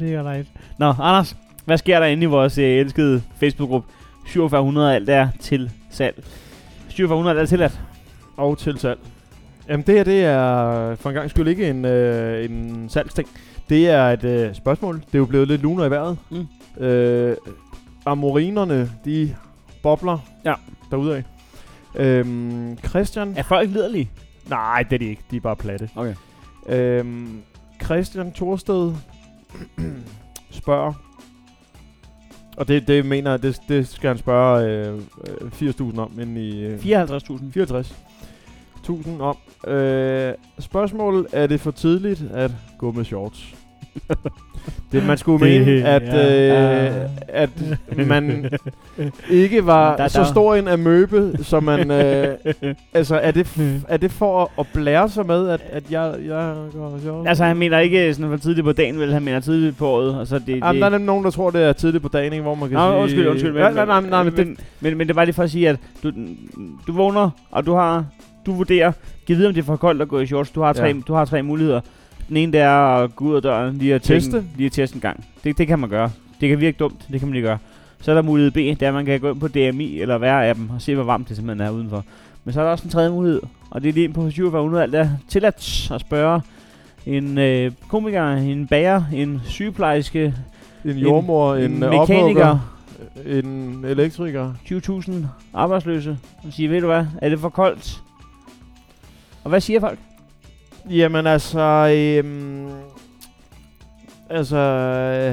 Det er rigtigt. Nå, Anders, hvad sker der inde i vores elskede Facebook-gruppe? 4700 alt er til salg. 4700 alt er tilladt. Og til salg. Jamen det her, det er for en gang skyld ikke en salgsting. Det er et spørgsmål. Det er jo blevet lidt lunere i vejret. Amorinerne, de bobler derudad. Christian... Er folk liderlige? Nej, det er de ikke. De er bare platte. Okay. Christian Thorsted spørger... Og det mener jeg, det skal han spørge 80.000 om inden i... 54.000. 54.000 om. Spørgsmålet, er det for tidligt at gå med shorts? Det man skulle mene, at man ikke var så stor en amøbe, som man... altså, er det for at blære sig med, at jeg går med shorts? Altså, han mener ikke sådan for tidligt på dagen, vel? Han mener tidligt på året, og så det... Jamen, der er nogen, der tror, det er tidligt på dagen, ikke? Hvor man kan sige... Undskyld. Men det var lige for at sige, at du vågner, og du vurderer, giv videre, om det er for koldt at gå i shorts. Du har tre muligheder. Den ene, det er at gå ud af døren lige at teste en gang. Det kan man gøre. Det kan virke dumt, det kan man ikke gøre. Så er der mulighed B, det er, at man kan gå ind på DMI eller hver af dem og se, hvor varmt det simpelthen er udenfor. Men så er der også en tredje mulighed, og det er lige ind på 4700 alt er tilladt at spørge en komiker, en bager, en sygeplejerske, en jordmor, en mekaniker, en elektriker, 20.000 arbejdsløse og sige, ved du hvad, er det for koldt? Og hvad siger folk? Jamen altså,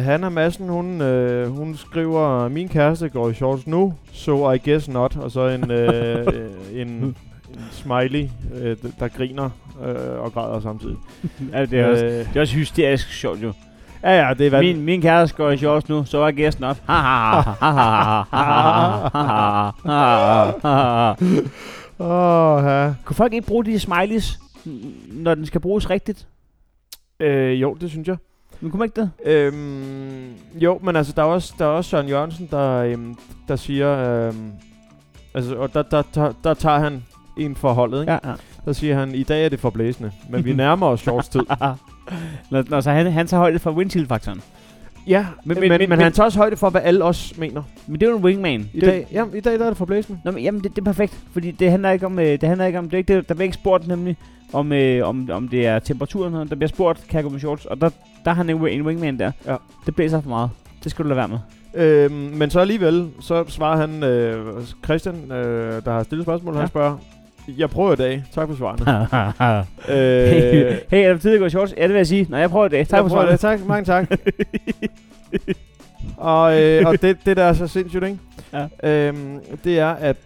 Hanna Madsen, hun skriver, min kæreste går i shorts nu, so I guess not, og så en smiley, der griner og græder samtidig. Altså, det er også hysterisk sjovt jo. Ja, det er hvad min kæreste går i shorts nu, so I guess not. Kunne folk ikke bruge de smileys? Når den skal bruges rigtigt? Jo, det synes jeg. Men kunne man ikke det? Jo, men altså, der er også Søren Jørgensen, der siger... og der tager han en for holdet, ikke? Ja. Der siger han, i dag er det for blæsende, men vi nærmer os shorts tid. Nå, så han tager højde for windshield-faktoren. Ja, men han tager også højde for, hvad alle os mener. Men det er jo en wingman. I dag der er det for blæsende. Nå, men jamen, det er perfekt, fordi det handler ikke om... Det er ikke det, der bliver ikke spurgt, nemlig... Om det er temperaturen, der bliver spurgt, kan jeg gå med shorts, og der har han en wingman der. Ja. Det blæser for meget. Det skal du lade være med. Men så alligevel, så svarer han, Christian, der har stillet spørgsmål, han spørger, jeg prøver i dag, tak for svarene. Hey, er det tid at gå i shorts? Ja, det vil jeg sige. Nej, jeg prøver i dag, tak for svarene. Tak, mange tak. Og det der er så sindssygt, ikke? Ja. Det er, at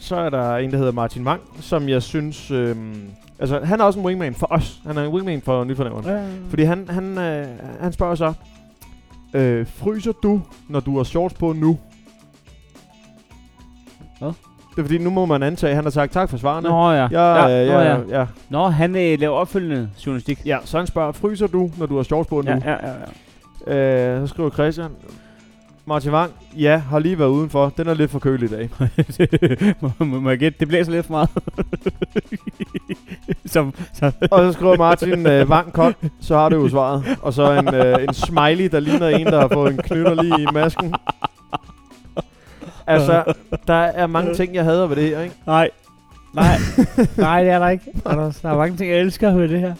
så er der en, der hedder Martin Wang, som jeg synes... altså, han er også en wingman for os. Han er en wingman for nyfornævren. Ja. Fordi han spørger så, fryser du, når du har shorts på nu? Hvad? Det er fordi, nu må man antage, at han har sagt tak for svarene. Nå ja. Ja. Nå, han laver opfølgende journalistik. Ja, så han spørger, fryser du, når du har shorts på nu? Ja. Så skriver Christian... Martin Wang, har lige været udenfor. Den er lidt for kølig i dag. Må jeg gætte? Det blæser lidt for meget. Og så skriver Martin Wang kold, så har du jo svaret. Og så en smiley, der ligner en, der har fået en knytter lige i masken. Altså, der er mange ting, jeg hader ved det her, ikke? Nej, det er der ikke. Der er mange ting, jeg elsker ved det her.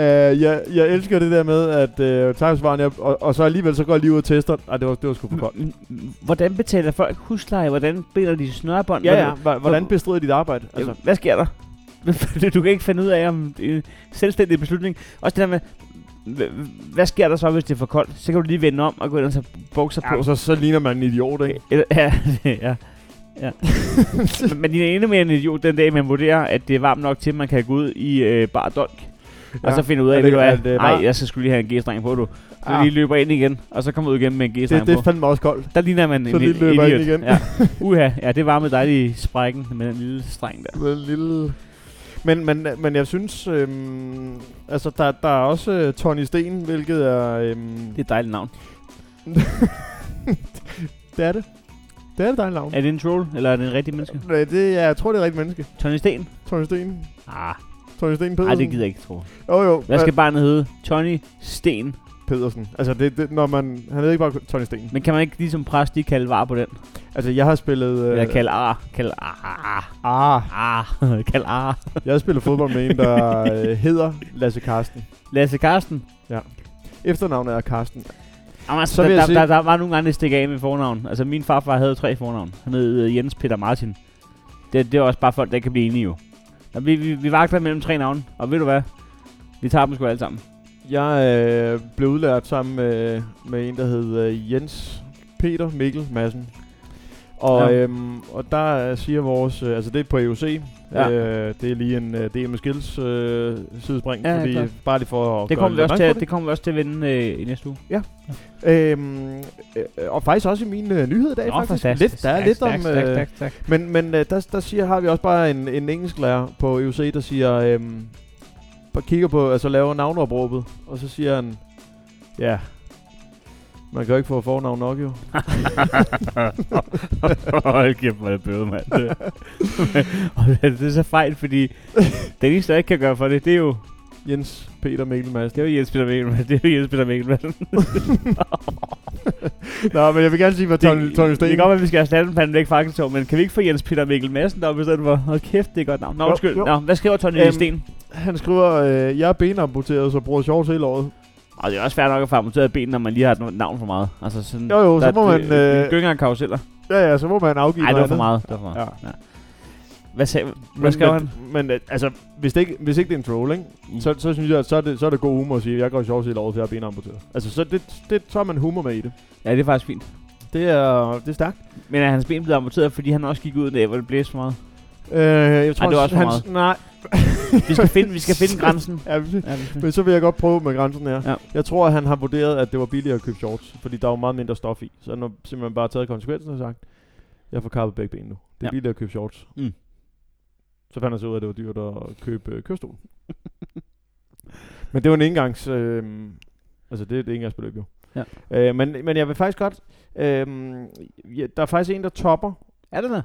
Jeg elsker det der med, at taxavaren og så alligevel så går jeg lige ud og tester. Ej, det var sgu for godt. Hvordan betaler folk husleje? Hvordan binder de snørebånd? Ja, hvordan bestrider dit arbejde? Altså. Jo, hvad sker der? Du kan ikke finde ud af om det er en selvstændig beslutning. Også det der med, hvad sker der så, hvis det er for koldt? Så kan du lige vende om og gå ind og tage bukser på. Så ligner man en idiot, ikke? Ja. Men ligner endnu mere en idiot den dag, man vurderer, at det er varmt nok til, at man kan gå ud i bar dolk. Ja. Og så finder ud af, jeg skal sgu lige have en g-streng på, du. Så lige løber ind igen, og så kommer ud igen med en g-streng på. Det er fandme også koldt. Der ligner man så en idiot. Så lige løber ind igen. Ja. Ja, det varmede dig i sprækken med den lille streng der. Den lille... Men jeg synes, altså der er også Tony Steen, hvilket er... Det er et dejligt navn. Det er det. Det er et dejligt navn. Er det en troll, eller er det en rigtig menneske? Nej, jeg tror, det er et rigtigt menneske. Tony Steen? Tony Steen. Tony Steen Pedersen? Nej, det gider jeg ikke tro. Jo. Hvad skal barnet hedde? Tony Steen Pedersen. Altså, det, når man... Han hedder ikke bare Tony Steen. Men kan man ikke ligesom præst lige kalde var på den? Altså, jeg har spillet... Jeg kalder ar. Jeg har spillet fodbold med en, der hedder Lasse Karsten. Lasse Karsten? Ja. Efternavnet er Karsten. Jamen, altså, der var nogle gange, der stikker af med fornavn. Altså, min farfar havde 3 fornavn. Han hed Jens Peter Martin. Det er også bare folk, der kan blive enige jo. Vi vagter mellem 3 navne, og ved du hvad? Vi tager dem sgu alle sammen. Jeg blev udlært sammen med en, der hed Jens Peter Mikkel Madsen. Og der siger vores, altså det er på EUC, det er lige en DM i Skills sidespring, fordi klar. Bare lige for at det kommer vi også til at vinde i næste uge. Ja. Og faktisk også i min nyhed i dag. Nå, faktisk. Lidt, der er tak, lidt tak, om, tak. Men der siger, har vi også bare en engelsklærer på EUC, der siger, kigger på, altså laver navneopråbet, og så siger han, ja... Man kan jo ikke få fornavn nok, jo. Hold kæft, hvor er det bøde, mand. Det er så fejl, fordi den eneste, der ikke kan gøre for det, det er jo... Jens Peter Mikkelmadsen. Det er jo Jens Peter Mikkelmadsen. Nå, men jeg vil gerne sige, hvad Tony Steen... Det er godt, at vi skal have Slattenpatten væk fra Akseltorv, men kan vi ikke få Jens Peter Mikkelmadsen deroppe i stedet for? Hold kæft, det er godt navn. Nå, undskyld. Nå, hvad skriver Tony Steen? Han skriver, jeg er benamputeret, så bruger shorts hele året. Og det er også fair nok at få amputeret ben, når man lige har et navn for meget. Altså sådan, jo, så må man... gynger en karusseller. Ja, så må man afgive noget. Ej, det var for meget. Ja. Hvad skrev han? Men altså, hvis ikke det er en troll, ikke? Så synes jeg, at så er det god humor at sige, at jeg går sjovt set over til at have ben amputeret. Altså, så tager man humor med i det. Ja, det er faktisk fint. Det er stærkt. Men er hans ben blevet amputeret, fordi han også gik ud af, hvor det blæste for meget? Jeg tror, det var også for meget. Nej. Vi skal finde grænsen. Ja, men så vil jeg godt prøve med grænsen her. Ja. Jeg tror, at han har vurderet, at det var billigere at købe shorts, fordi der var meget mindre stof i. Så han har simpelthen bare taget konsekvensen og sagt, jeg får kappet begge ben nu. Det er billigere at købe shorts. Mm. Så fandt han så ud af, at det var dyrt at købe kørestol. Men det var en engangs... altså, det er et engangsbeløb jo. Ja. Men jeg vil faktisk godt... der er faktisk en, der topper. Er det der?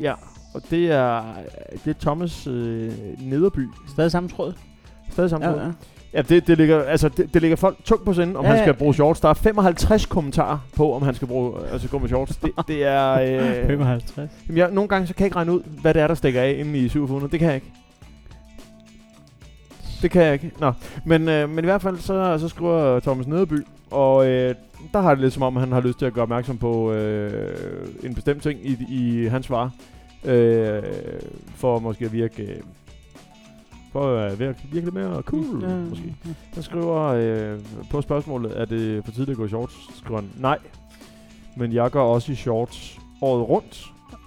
Ja, og det er Thomas Nederby. Stadig samme tråd. Ja, det ligger, altså det ligger folk tungt på sinde, om han skal bruge shorts. Der er 55 kommentarer på, om han skal bruge gå med shorts. Det er 55. Jamen, nogle gange så kan jeg ikke regne ud, hvad det er, der stikker af inde i 700. Det kan jeg ikke. Nå, men i hvert fald så skriver Thomas Nederby, og der har det lidt som om, at han har lyst til at gøre opmærksom på en bestemt ting i hans svar, for måske at virke lidt mere cool, måske. Han skriver på spørgsmålet, er det for tidligt at gå i shorts? Så skriver han, nej, men jeg går også i shorts året rundt.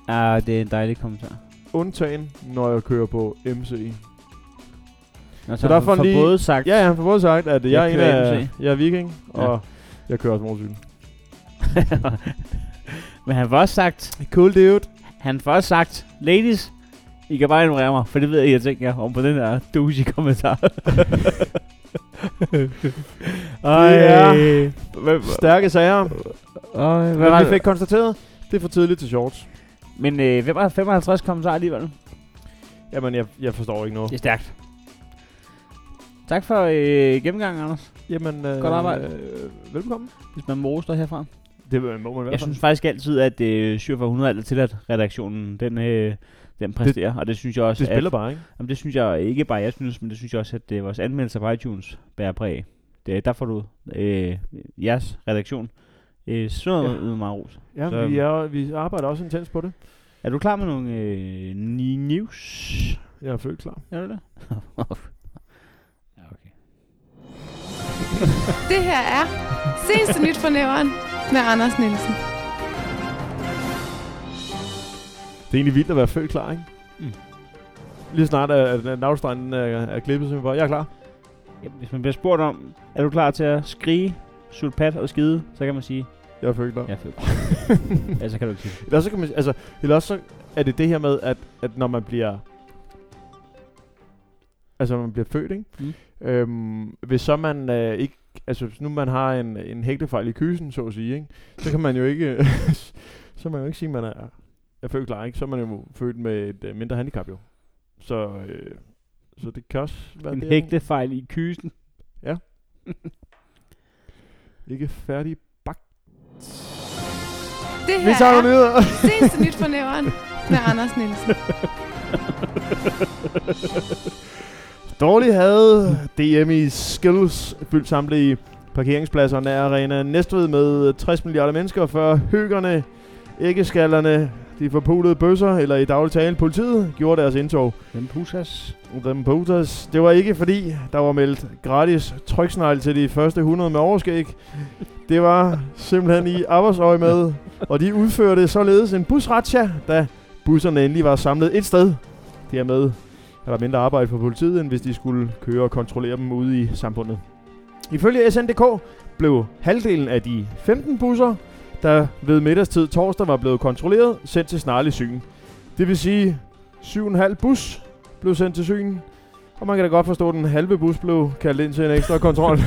Ja, det er en dejlig kommentar. Undtagen, når jeg kører på MC. Så der får lige både sagt. Ja, han får både sagt, at jeg er viking, og jeg kører også motorcykel. Men han får også sagt, cool dude. Han får også sagt, ladies, I kan bare ignorere mig, for det ved jeg tænker om på den her douche kommentar. Ej, stærke sager. Hvad var det, vi fik konstateret? Det er for tidligt til shorts. Men 55 kommentarer alligevel. Jamen, jeg forstår ikke noget. Det er stærkt. Tak for gennemgangen, Anders. Jamen, godt arbejde. Velkommen. Hvis man moster herfra. Det må man være. Jeg synes faktisk altid, at 4700 er til, at redaktionen den præsterer. Og det synes jeg også... Det spiller at, bare, ikke? Jamen, det synes jeg ikke bare, jeg synes, men det synes jeg også, at vores anmeldelser på iTunes bærer præg af. Der får du jeres redaktion. Sådan noget meget ros. Ja, så, vi arbejder også intens på det. Er du klar med nogle news? Jeg er følt klar. Er du det? Ja, okay. Det her er seneste nyt fra Næveren med Anders Nielsen. Det er egentlig vildt at være følt klar, ikke? Mm. Lige snart at navlstrengen er klippet, så jeg er klar. Ja, hvis man bliver spurgt om, er du klar til at skrige, sulte pat og skide, så kan man sige... Jeg er følt klar. Jeg er følt klar. Altså kan du ikke sige. Eller så kan man, altså, eller også så er det her med, at når man bliver... Altså man bliver født, ikke? Mm. Hvis så man ikke... Altså hvis nu man har en hægtefejl i kysen, så at sige, ikke? Så kan man jo ikke... så kan man jo ikke sige, at man er født klar, ikke? Så er man jo født med et mindre handicap, jo. Så det kan også være en hægtefejl i kysen. Ja. Ikke færdig bagt. Det her er seneste nyt fra Næveren med Anders Nielsen. Dårlig havde DM i Skills fyldt samtlige parkeringspladser nær arena Næstved med 60 milliarder mennesker for høgerne, æggeskallerne, de forpulede bøsser, eller i daglig tale politiet, gjorde deres indtog. Dem putas. Det var ikke fordi, der var meldt gratis tryksnegl til de første 100 med overskæg. Det var simpelthen i arbejdsøje med, og de udførte således en busrazzia, da busserne endelig var samlet et sted. Dermed er der mindre arbejde for politiet, end hvis de skulle køre og kontrollere dem ude i samfundet. Ifølge SN.dk blev halvdelen af de 15 busser, der ved middagstid torsdag var blevet kontrolleret, sendt til snarlig syn. Det vil sige, 7,5 bus blev sendt til syn, og man kan da godt forstå, at den halve bus blev kaldt ind til en ekstra kontrol.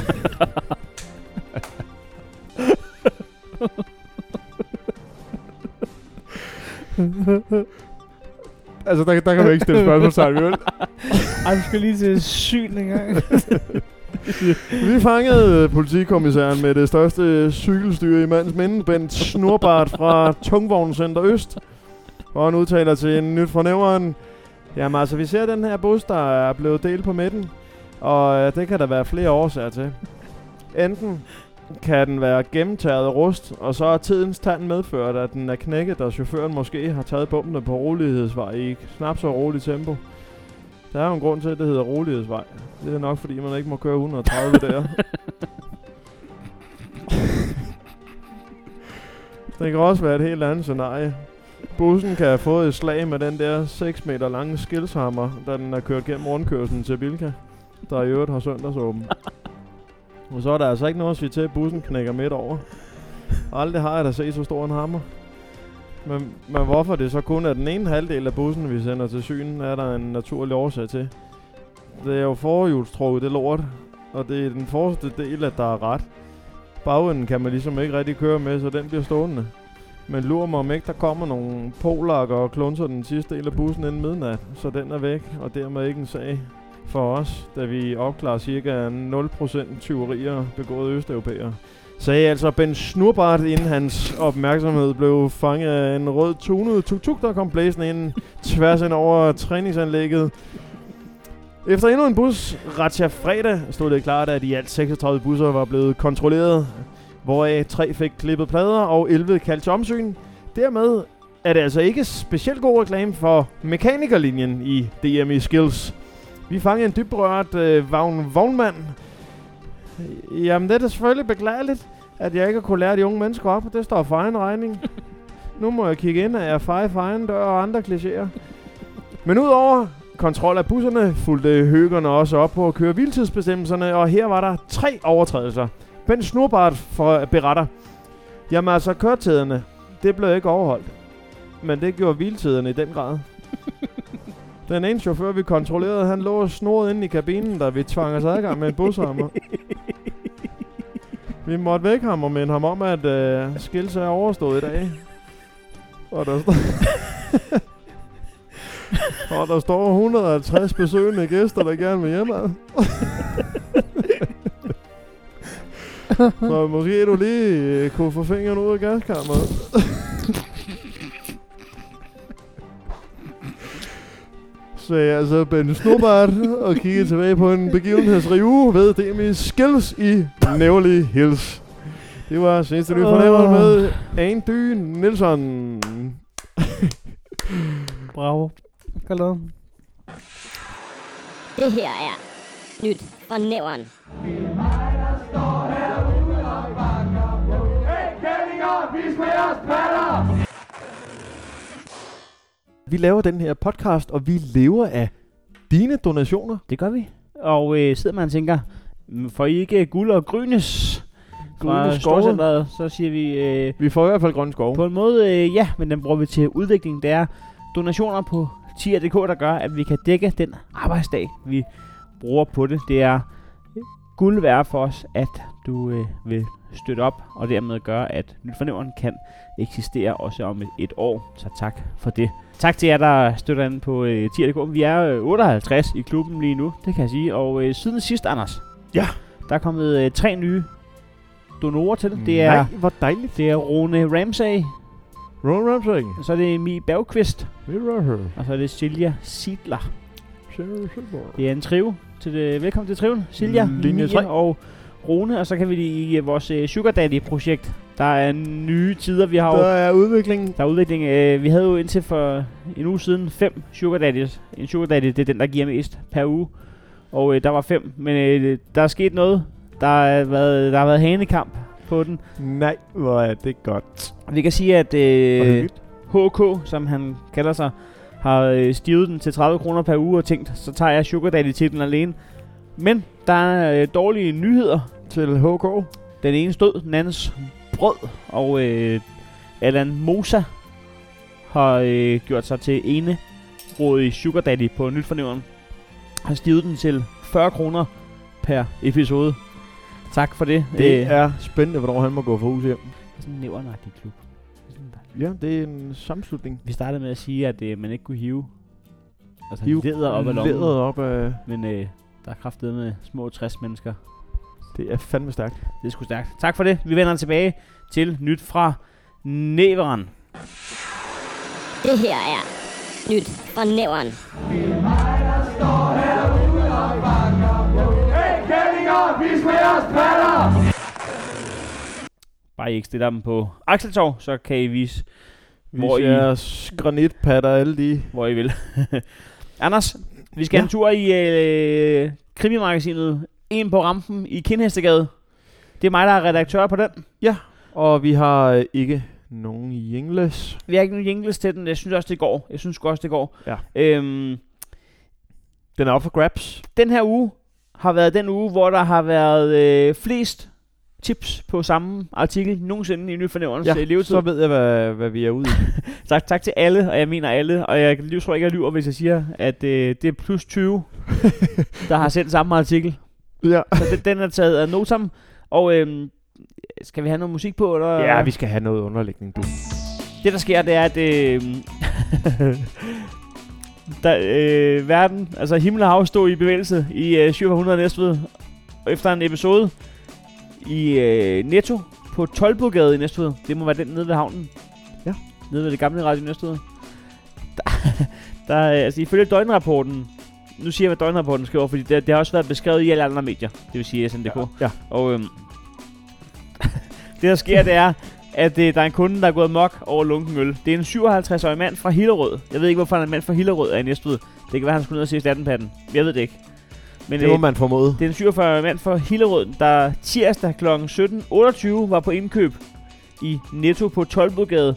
Altså, der kan man ikke stille spørgsmål sammen, vel? Ej, vi skal lige til syn engang. Vi fangede politikommissæren med det største cykelstyre i mandens minde, Bent Snurbart fra Tungvogncenter Øst. Og han udtaler til en nyt fornæveren. Jamen altså, vi ser den her bus, der er blevet delt på midten. Og det kan der være flere årsager til. Enten kan den være gennemtæret af rust, og så er tidens tand medført, at den er knækket, og chaufføren måske har taget bumpene på Rolighedsvej i knap så roligt tempo. Der er jo en grund til, at det hedder Rolighedsvej. Det er nok, fordi man ikke må køre 130 der. Det kan også være et helt andet scenarie. Bussen kan have fået et slag med den der 6 meter lange skilshammer, da den er kørt gennem rundkørslen til Bilka, der i øvrigt har søndagsåben. Og så er der altså ikke noget at sige til, at bussen knækker midt over. Aldrig har jeg da set så stor en hammer. Men hvorfor det så kun er den ene halvdel af bussen, vi sender til synen, er der en naturlig årsag til. Det er jo forhjulstrukket, det lort. Og det er den forreste del, at der er ret. Bagenden kan man ligesom ikke rigtig køre med, så den bliver stående. Men lurer mig om ikke, der kommer nogle polakker og klunser den sidste del af bussen inden midnat. Så den er væk, og dermed ikke en sag for os, da vi opklarer ca. 0% tyverier begået østeuropæere. Sagde altså Ben Snurbart, inden hans opmærksomhed blev fanget af en rød tunet tuk-tuk, der kom blæsende ind tværs ind over træningsanlægget. Efter endnu en bus, razzia fredag, stod det klart, at i alt 36 busser var blevet kontrolleret, hvoraf 3 fik klippet plader og 11 kaldt til omsyn. Dermed er det altså ikke specielt god reklame for mekanikerlinjen i DM i Skills. Vi fangede en dybrørt vognmand. Jamen, det er selvfølgelig beklageligt, at jeg ikke kunne lære de unge mennesker op. Det står for egen regning. Nu må jeg kigge ind, at jeg fejer for egen dør og andre klichéer. Men udover kontrol af busserne, fulgte høgerne også op på at køre hviltidsbestemmelserne, og her var der 3 overtrædelser. Bent Snurbart beretter. Jamen altså, køretiderne, det blev ikke overholdt. Men det gjorde hviltiderne i den grad. Den ene chauffør, vi kontrollerede, han lå og snorede inde i kabinen, da vi tvang os adgang med en bushammer. Vi måtte vække ham og minde ham om, at skilse er overstået i dag. Og der står 150 besøgende gæster, der gerne vil hjemme. Så måske du lige kunne få fingeren ud af gaskammeret. Så jeg så Bent Snurbart og kiggede tilbage på en begivenhedsrevue ved DM i Skills i Nævlig Hills. Det var seneste nye fornæveren med Andy Nielsen. Bravo. Hello. Det her er nyt fra Næveren. Vi laver den her podcast, og vi lever af dine donationer. Det gør vi. Og sidder man og tænker, får I ikke guld og grynes fra Storcenteret, så siger vi... vi får i hvert fald grønne skove. På en måde, ja, men den bruger vi til udvikling. Det er donationer på 10.dk, der gør, at vi kan dække den arbejdsdag, vi bruger på det. Det er guld værd for os, at du vil støtte op, og dermed gøre, at Nyt for Næveren kan eksistere også om et år. Så tak for det. Tak til jer, der støtter ind på 10.dk. Vi er 58 i klubben lige nu, det kan jeg sige. Og siden sidst, Anders, ja, der er kommet 3 nye donorer til. Det er, nej, hvor dejligt. Det er Rune Ramsay. Ron Ramsing. Og så er det Mie Bergqvist. Og så er det Silja Sidler. Det er en trio. Velkommen til triven. Silja, Mie og Rune. Og så kan vi i vores Sugar Daddy-projekt. Der er nye tider. Vi har der er udvikling. Vi havde jo indtil for en uge siden 5 Sugar Daddies. En Sugar Daddy, det er den, der giver mest per uge. Og der var 5. Men der er sket noget. Der har været hanekamp på den. Nej, hvor er det godt. Vi kan sige, at HK, som han kalder sig, har stivet den til 30 kroner per uge og tænkt, så tager jeg Sugar Daddy titlen alene. Men der er dårlige nyheder til HK. Den ene stod, den andens brød, og Alan Mosa har gjort sig til enerådig Sugar Daddy på Nyt for Næveren. Har stivet den til 40 kroner per episode. Tak for det. Det er spændende, hvornår han må gå for hus hjem. Det er sådan en nævernagtig klub. Ja, det er en sammenslutning. Vi startede med at sige, at man ikke kunne hive. Altså leder op af lommen. Men der er kraftedeme med små 60 mennesker. Det er fandme stærkt. Det er sgu stærkt. Tak for det. Vi vender tilbage til nyt fra Næveren. Det her er nyt fra Næveren. Det er mig, der står herude og bakker. Hey, kællinger, vis med jeres patter! Bare I ikke stiller dem på Akseltorv, så kan I vise, hvor I... jeres granitpatter, alle de... Hvor I vil. Anders, vi skal have en tur i krimimagasinet. En på rampen i Kindhestegade. Det er mig, der er redaktør på den. Ja, og vi har ikke nogen jingles. Vi har ikke nogen jingles til den. Jeg synes også, det går. Ja. Den er op for grabs. Den her uge har været den uge, hvor der har været flest... tips på samme artikel nogensinde i Nyt for Næverens levetid. Så ved jeg, hvad vi er ude i. tak til alle, og jeg mener alle, og jeg tror ikke, jeg lyver, hvis jeg siger, at det er plus 20, der har sendt samme artikel. Ja. Så den er taget af notam, og skal vi have noget musik på? Eller? Ja, vi skal have noget underlægning, du. Det, der sker, det er, at verden, altså himmel og hav, stod i bevægelse i 700 Næstved efter en episode i Netto på Tolbodgade i Næstved. Det må være den nede ved havnen. Ja. Nede ved det gamle radio i Næstved. Altså ifølge døgnrapporten. Nu siger jeg, hvad døgnrapporten skriver, fordi det har også været beskrevet i alle andre medier. Det vil sige SN.dk. Ja. Og det der sker, det er, at der er en kunde, der er gået mok over lunken øl. Det er en 57-årig mand fra Hillerød. Jeg ved ikke, hvorfor en mand fra Hillerød er i Næstved. Det kan være, han skulle ned og se Slattenpatten. Jeg ved det ikke. Men det må man formode. Det er en 47 mand fra Hillerød, der tirsdag kl. 17.28 var på indkøb i Netto på Tolbodgade.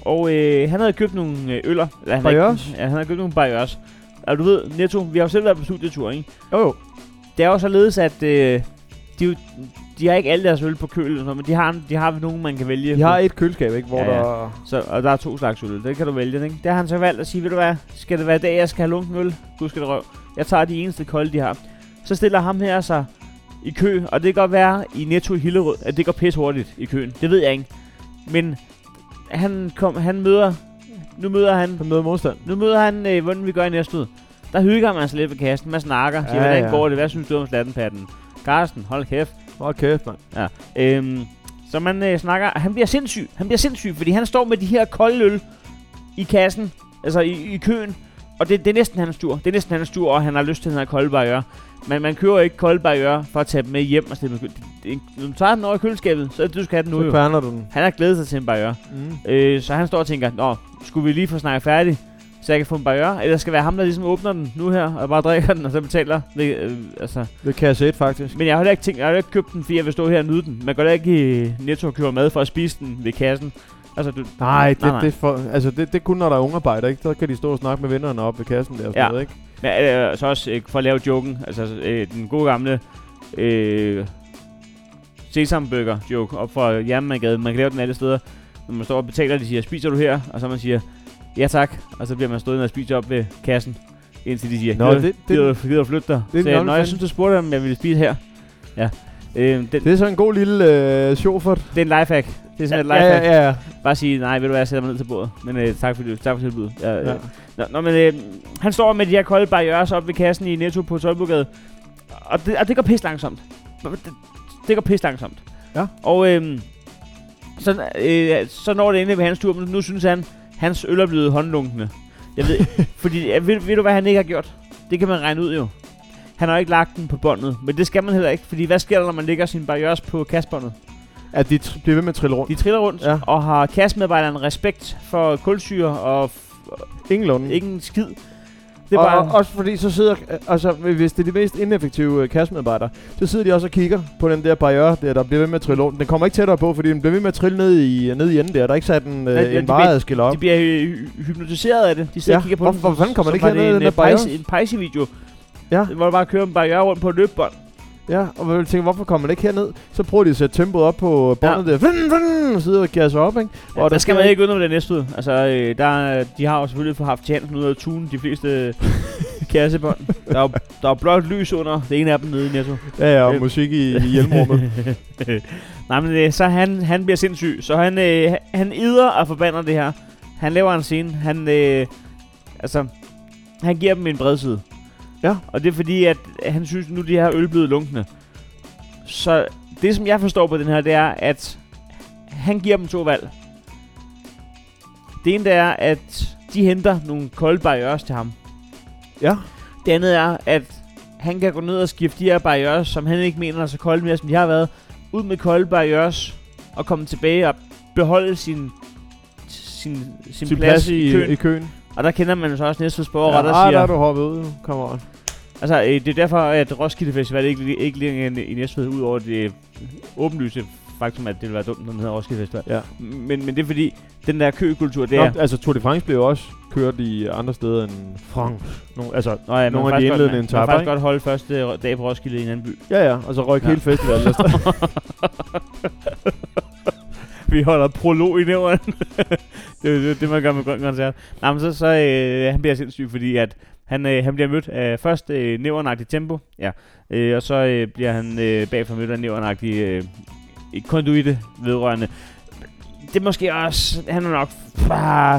Og han havde købt nogle øller. Bajørs? Ja, han havde købt nogle bajørs. Og du ved, Netto, vi har jo selv været på studietur, ikke? Jo. Det er jo således, at de har ikke alle deres øl på køl, men de har nogen, man kan vælge. De har et køleskab, ikke? Hvor der... Så, og der er 2 slags øl. Det kan du vælge, ikke? Der har han så valgt at sige, ved du hvad, skal det være i dag, jeg skal have lunken øl? Gud skal det røv. Jeg tager de eneste kolde, de har. Så stiller ham her sig i kø, og det kan godt være i Netto i Hillerød, at det går pisse hurtigt i køen. Det ved jeg ikke. Men han møder hvordan vi gør i næste ud. Der hygger man sig lidt ved kassen, man snakker, siger, hvordan går det, hvad synes du om Slattenpatten? Karsten, hold kæft. Hvor kæft, mand. Ja. Så man snakker, han bliver sindssyg. Han bliver sindssyg, fordi han står med de her kolde øl i kassen, altså i køen. Og det er næsten hans tur. Og han har lyst til den her kolde barriere. Men man køber ikke kolde barriere for at tage dem med hjem og stille med køl. Når du tager den over i køleskabet, så er det, du skal have den nu. Så kværner du den. Han har glædet sig til en barriere. Mm. Så han står og tænker, nå, skulle vi lige få snakket færdigt, så jeg kan få en barriere? Eller skal være ham, der ligesom åbner den nu her, og bare drikker den, og så betaler det? Altså. Det kan jeg se, faktisk. Men jeg har ikke tænkt, jeg har ikke købt den, fordi jeg vil stå her og nyde den. Man går da ikke i Netto og køber mad for at spise den ved kassen. Altså, nej. Det for, altså det er kun når der er ungearbejder, ikke? Så kan de stå og snakke med vennerne op ved kassen der og sådan noget, ikke? Ja, så også for at lave joken, altså den gode gamle sesambøger joke op fra Jernmandgade. Man kan lave den alle steder. Når man står og betaler, de siger, spiser du her? Og så man siger, ja tak. Og så bliver man stået og spiser op ved kassen, indtil de siger, nå, gider du flytte dig? Så når jeg synes, du spurgte dem, jeg ville spise her. Ja. Det er så en god lille sjovfart. Det er en lifehack. Det er sådan et lifehack. Ja. Bare sige, nej, ved du hvad, jeg sætter mig ned til bordet. Men tak for tilbuddet. Ja. Nå, men han står med de her kolde barrieres op ved kassen i Netto på Tolbodgade. Og det går pisse langsomt. Ja. Og så når det endelig ved hans tur, men nu synes han, hans øl er blevet håndlunkende. Jeg ved, fordi ved du hvad han ikke har gjort? Det kan man regne ud jo. Han har ikke lagt den på båndet, men det skal man heller ikke, fordi hvad sker der, når man lægger sine barrieres på kastbåndet? At de bliver ved med at trille rundt. De triller rundt, ja. Og har kastmedarbejderen respekt for kulsyre og ingen skid. Det er og bare også fordi så sidder, altså hvis det er de mest ineffektive kastmedarbejdere, så sidder de også og kigger på den der barriere der, der bliver ved med at trille rundt. Den kommer ikke tættere på, fordi den bliver ved med at trille ned i enden der. Der er ikke sat en vareadskiller op. De bliver hypnotiseret af det. De sidder og kigger på den. Hvorfor fanden kommer det ikke ned i den der barriere? En pejsevideo. Ja. Hvor du bare kører en barriere rundt på et løbebånd. Ja, og man tænker, hvorfor kommer det ikke herned? Så prøver de at sætte tempoet op på båndet der. Og sidder og gasser op, ikke? Ja, og der skal man ikke udenom det næste ud. Altså, de har jo selvfølgelig haft tjenten ud af tune, de fleste kassebånd. Der er blot lys under det ene af dem nede i Netto. Ja, og musik i hjelmrummet. Nej, men så han bliver sindssyg. Så han idder og forbander det her. Han laver en scene. Han giver dem en bredside. Ja, og det er fordi, at han synes, at nu de her øl blevet lunkne. Så det, som jeg forstår på den her, det er, at han giver dem to valg. Det ene er, at de henter nogle kolde barrieres til ham. Ja. Det andet er, at han kan gå ned og skifte de her barrieres, som han ikke mener er så kolde mere, som de har været, ud med kolde barrieres og komme tilbage og beholde sin plads i køen. Og der kender man jo så også Næstveds borgerret, der siger... der er du hoppet ud, kom on. Altså, det er derfor, at Roskilde Festival ikke ligger i Næstved, ud over det åbenlyse faktum, at det ville være dumt, når den hedder Roskilde Festival. Ja. Men det er fordi, den der køkultur, det er... altså, Tour de France blev også kørt i andre steder end France. Nogle af de indledende etaper, ikke? Man kan faktisk godt holde første dag på Roskilde i en anden by. Ja, og så røg hele festivalen der sted. Vi holder prolog i Næveren. det man gør med grøn koncert. Nej, men så han bliver sindssyg, fordi at han bliver mødt af først Næveren-agtigt tempo. Ja. Og så bliver han bagfra mødt af Næveren-agtigt konduite vedrørende. Det måske også...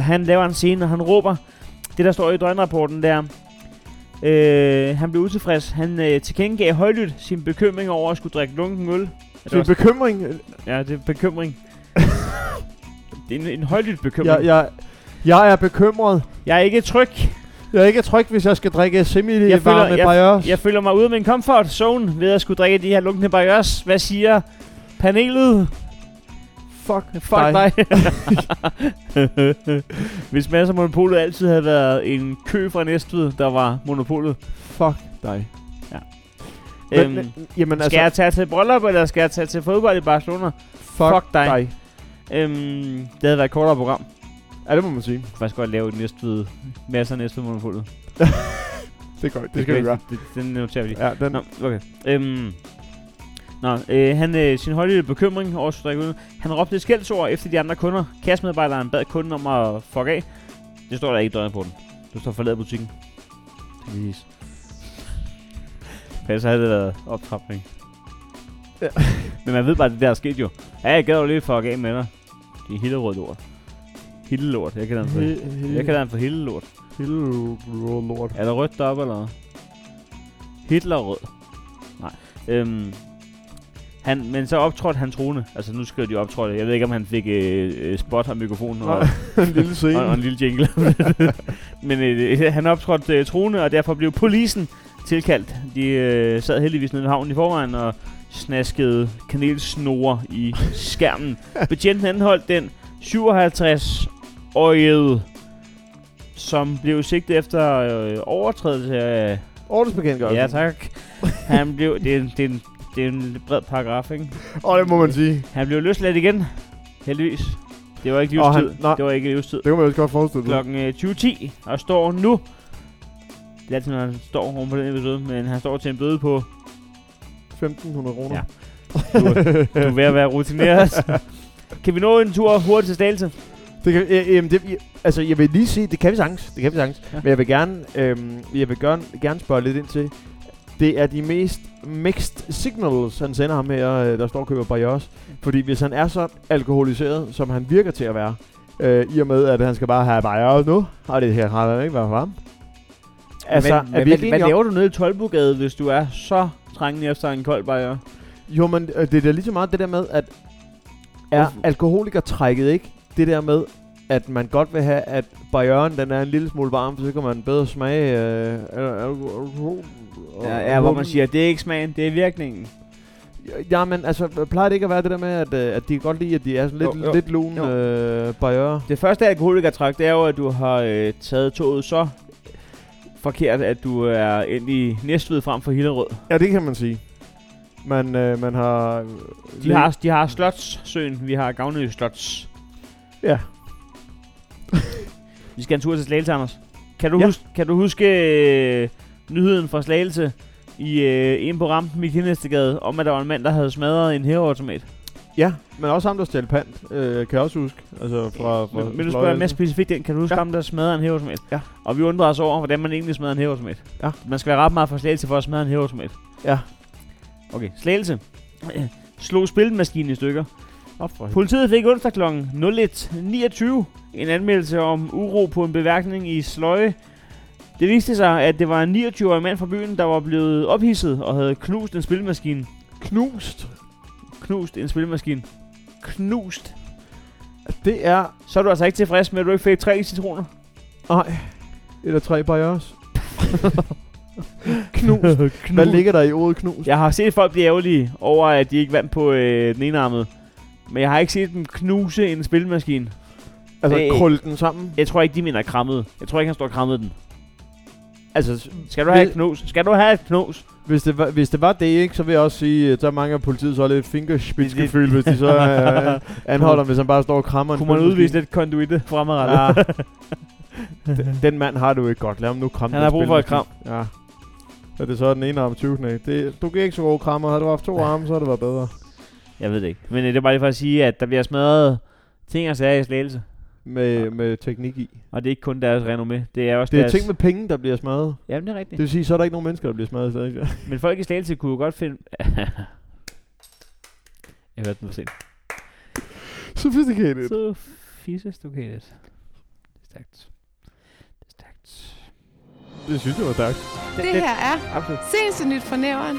Han laver en scene, og han råber. Det, der står i døgnrapporten, der... han blev utilfreds. Han tilkendegav højlydt sin bekymring over at skulle drikke lunken øl. Sin bekymring? Ja, det er bekymring. Det er en højlydt bekymring. Jeg er bekymret. Jeg er ikke tryg. Hvis jeg skal drikke semi-varme barrieres. Jeg føler mig ude af min comfort zone ved at skulle drikke de her lunkne barrieres. Hvad siger panelet? Fuck dig. Hvis masser af monopolet altid havde været en kø fra Næstved, der var monopolet. Fuck dig. Ja. Jeg tage til bryllup, eller skal jeg tage til fodbold i Barcelona? Fuck dig. Det havde været et kortere program. Ja, det må man sige. Jeg kunne faktisk godt lave Næstved, masser af Næstved monopolet. Det går, det skal vi gøre. Den noterer vi lige. Ja, den. Nå, okay. Sin højlytte bekymring over at drikke ud. Han råbte et skældsord efter de andre kunder. Kassemedarbejderen bad kunden om at fuck af. Det står der ikke i døgnrapporten. Du står forladet butikken. Præcis. Så havde det været optrapning. Ja. Men man ved bare, at det der er sket jo. Ja, jeg gad jo lige fuck af med dig. Det er Hillerød lort. Hillerød, jeg kalder den for Hillerød. Hillerød lort. Er der rødt deroppe eller? Hitlerød. Nej. Men så optrådte han troende. Altså nu skal de optrådte. Jeg ved ikke, om han fik spot og mikrofonen og, og en lille jingle. Men han optrådte troende, og derfor blev polisen tilkaldt. De sad heldigvis nede i havnen i forvejen og snaskede kanelsnore i skærmen. Betjenten anholdt den 57-årige, som blev sigtet efter overtrædelse af... ordensbekendtgørelsen. Ja, tak. Han blev... Det er en bred paragraf, ikke? Det må man sige. Han blev løsladt igen, heldigvis. Det var ikke livstid. Det var ikke livstid. Det kan man jo godt forestille. Klokken 20.10, og står nu... Det er altid, når han står oven på den episode, men han står til en bøde på... 1.500 kroner. Ja. Du er ved at være rutineret. Kan vi nå en tur hurtigt til Slagelse? Jeg vil lige sige, det kan vi sagtens. Ja. Men jeg vil gerne spørge lidt ind til... Det er de mest mixed signals, han sender ham her, der står og køber barriers. Fordi hvis han er så alkoholiseret, som han virker til at være, i og med, at han skal bare have barriers nu, og det her har han ikke været for ham. Altså, hvad laver du nede i Tolbodgade, hvis du er så trængende efter en kold barrier? Jo, men det er da lige så meget det der med, at er alkoholikertrækket ikke det der med, at man godt vil have, at barrieren den er en lille smule varm, for så kan man bedre smage alkohol. Hvor man siger, det er ikke smagen, det er virkningen. Ja, men altså, plejer det ikke at være det der med, at de godt lide, at de er sådan lidt lune barrierer? Det første alkoholikertræk, det er jo, at du har taget toget så forkert, at du er ind i Næstved frem for Hillerød. Ja, det kan man sige. Man har... De har Slotssøen, vi har Gavnø Slots. Ja. Vi skal en tur til Slagelse, Anders. Kan du huske nyheden fra Slagelse inde på rampen i Kindhestegade, om at der var en mand, der havde smadret en hæveautomat? Ja, men også ham, der stjal pant, kan jeg også huske. Altså fra men du spørger mere specifikt ind, kan du huske ham, der smadrede en hæveautomat? Ja. Og vi undrede os over, hvordan man egentlig smadrer en hæveautomat. Ja. Man skal være ret meget fra Slagelse for at smadre en hæveautomat. Ja. Okay, Slagelse slog spilmaskinen i stykker. Politiet fik onsdag kl. 01.29 en anmeldelse om uro på en beværkning i Sløje. Det viste sig, at det var en 29-årig mand fra byen, der var blevet ophidset og havde knust en spillemaskine. Knust en spillemaskine. Det er... Så er du altså ikke tilfreds med, at du ikke fik 3 citroner? Nej. Eller 3 barriers. Knust. Hvad ligger der i ordet knust? Jeg har set folk blive ærgerlige over, at de ikke vandt på den enarmede. Men jeg har ikke set dem knuse en spillemaskine. Altså krølle den sammen? Jeg tror ikke, de mener krammet. Jeg tror ikke, han står og krammede den. Altså, skal du have et knus? Hvis det var det, ikke, så vil jeg også sige, at der mange af politiet så er lidt fingerspidsgefühl, hvis de så anholder, hvis han bare står og krammer. Kunne man udvise lidt konduite fremadrettet? Ja. Den mand har du ikke godt. Lad ham nu kramme. Han har brug for et kram. Ja. Er det så den ene arm 20 knæ? Du gik ikke så gode krammer. Havde du haft 2 arme, så havde det været bedre. Jeg ved det ikke. Men det er bare lige for at sige, at der bliver smadret ting og sager i Slagelse. Med teknik i. Og det er ikke kun deres renommé. Det er ting med penge, der bliver smadret. Jamen, det er rigtigt. Det vil sige, så er der ikke nogen mennesker, der bliver smadret stadig. Men folk i Slagelse kunne jo godt finde... Jeg hørte den for sent. Sophisticated. Stærkt. Det synes jeg var stærkt. Det her er Seneste Nyt fra Næveren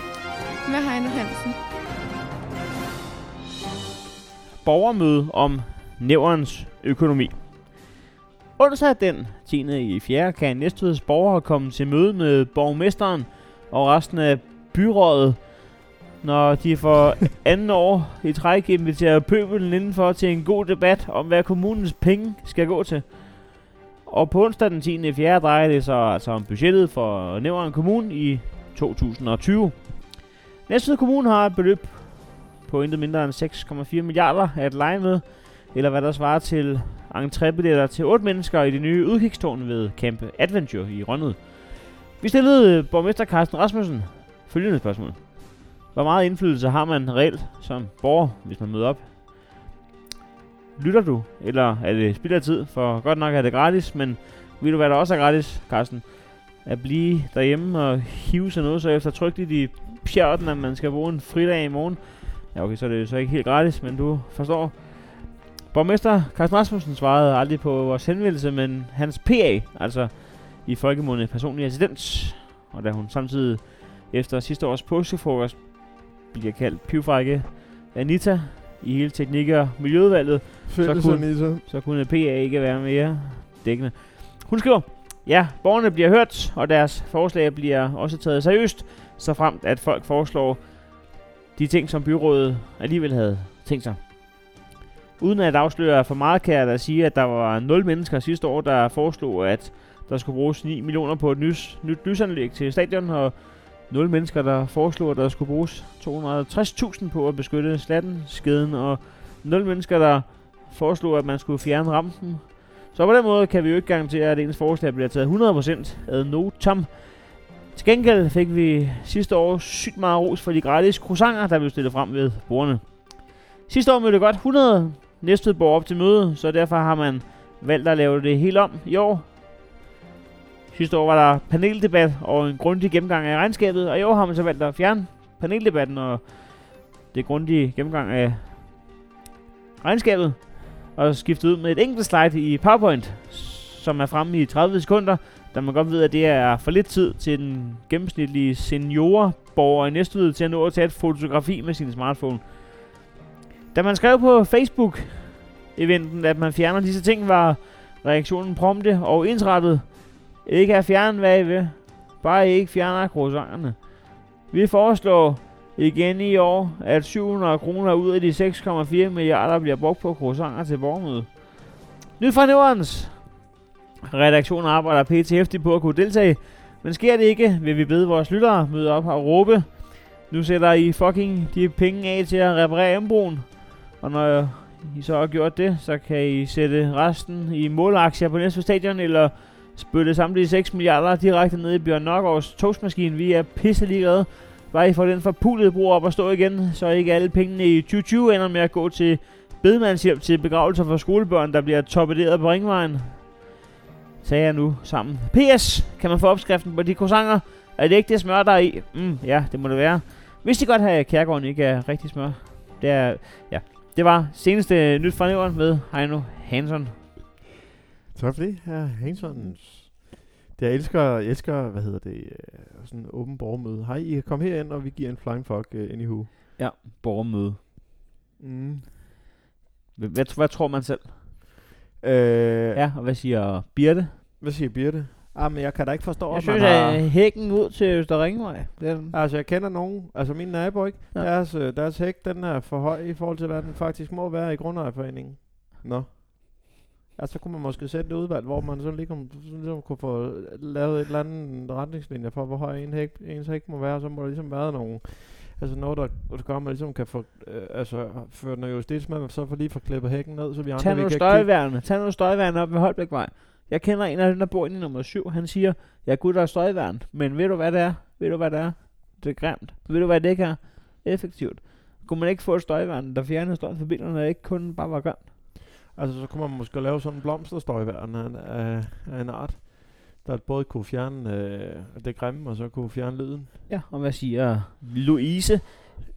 med Heino Hansen. Borgermøde om Næverens økonomi. Onsdag den 10.4. kan Næstveds borgere komme til møde med borgmesteren og resten af byrådet, når de for anden år i træk inviterer pøbelen indenfor til en god debat om, hvad kommunens penge skal gå til. Og på onsdag den 10.4. drejer det sig altså om budgettet for Næveren Kommune i 2020. Næstved Kommune har et beløb på intet mindre end 6,4 milliarder at lege med, eller hvad der svarer til entrébilletter til 8 mennesker i det nye udkigstårn ved Camp Adventure i Rønnede. Vi stillede borgmester Carsten Rasmussen følgende spørgsmål. Hvor meget indflydelse har man reelt som borger, hvis man møder op? Lytter du, eller er det spild af tid? For godt nok er det gratis, men vil du være der også er gratis, Carsten? At blive derhjemme og hive sig noget, så efter trygtigt i pjerten, at man skal bruge en fridag i morgen. Ja, okay, så er det så ikke helt gratis, men du forstår. Borgmester Carsten Rasmussen svarede aldrig på vores henvendelse, men hans PA, altså i folkemunde personlig assistent, og da hun samtidig efter sidste års påskefrokost bliver kaldt pivfrække Anita i hele teknik- og miljøudvalget. Så kunne PA ikke være mere dækkende. Hun skriver, ja, borgerne bliver hørt, og deres forslag bliver også taget seriøst, så fremt at folk foreslår de ting, som byrådet alligevel havde tænkt sig. Uden at afsløre for meget, kan jeg da sige, at der var 0 mennesker sidste år, der foreslog, at der skulle bruges 9 millioner på et nyt lysanlæg til stadion, og 0 mennesker, der foreslog, at der skulle bruges 260.000 på at beskytte Slattenskeden, og 0 mennesker, der foreslog, at man skulle fjerne rampen. Så på den måde kan vi jo ikke garantere, at ens forslag bliver taget 100% ad notam. Til gengæld fik vi sidste år sygt meget ros for de gratis croissanter, der blev stillet frem ved bordene. Sidste år mødte godt 100 Næstvedborg op til møde, så derfor har man valgt at lave det helt om i år. Sidste år var der paneldebat og en grundig gennemgang af regnskabet, og i år har man så valgt at fjerne paneldebatten og det grundige gennemgang af regnskabet og skiftet ud med et enkelt slide i PowerPoint, som er fremme i 30 sekunder, da man godt ved, at det er for lidt tid til den gennemsnitlige seniorborger i Næstved til at nå at tage et fotografi med sin smartphone. Da man skrev på Facebook-eventen, at man fjerner disse ting, var reaktionen prompte og ensrettet. Ikke at fjerne, hvad I vil. Bare I ikke fjerner croissanterne. Vi foreslår igen i år, at 700 kroner ud af de 6,4 milliarder bliver brugt på croissanter til borgermødet. Nyt fra Næverens. Redaktionen arbejder pt. Hæftigt på at kunne deltage, men sker det ikke, vil vi bede vores lyttere møde op og råbe. Nu sætter I fucking de penge af til at reparere embroen. Og når I så har gjort det, så kan I sætte resten i målaktier på Næstved Stadion, eller spytte samtidig 6 milliarder direkte ned i Bjørn Nørgaards toastmaskine. Vi er pisse ligeglade. Bare I får den forpulede bro op og stå igen, så ikke alle pengene i 2020 ender med at gå til bedemandshjælp til begravelser for skolebørn, der bliver torpederet på Ringvejen. Tager jeg nu sammen. PS. Kan man få opskriften på de croissanter? Er det ikke det smør, der er i? Ja, det må det være. Hvis de godt have Kærgården ikke er rigtig smør. Det er, ja. Det var seneste nyt fra Næveren med Heino Hansson. Tak for det, her Hansons. Jeg elsker, sådan åben borgermøde. Hej, I kan komme herind, og vi giver en flying fuck ind i huet. Ja, borgermøde. Hvad tror man selv? Ja, og hvad siger Birte? Ah, men jeg kan da ikke forstå, at man synes, har... Jeg synes, at hækken ud til Øster Ringvej. Altså, jeg kender nogen. Altså, min nabo, ikke? Ja. Deres hæk, den er for høj i forhold til, hvad den faktisk må være i grundejerforeningen. Nå. Altså, så kunne man måske sætte et udvalg, hvor man sådan ligesom kunne få lavet et eller andet retningslinjer for, hvor høj ens hæk må være. Så må der ligesom være nogen... Altså noget, der gør, at man ligesom kan få... før den er justitsmand, så får lige få klippet hækken ned, så vi andre... Tag nogle støjværende op ved Holbækvej. Jeg kender en af dem, der bor inde i nummer 7. Han siger, jeg kunne der støjværn, men ved du, hvad det er? Det er grimt. Ved du, hvad det ikke er? Effektivt. Kunne man ikke få et støjværn, der fjernede støjen for bilerne, og ikke kun bare var grimt? Altså, så kunne man måske lave sådan en blomsterstøjværn af en art, der både kunne fjerne det grimme, og så kunne fjerne lyden. Ja, og hvad siger Louise?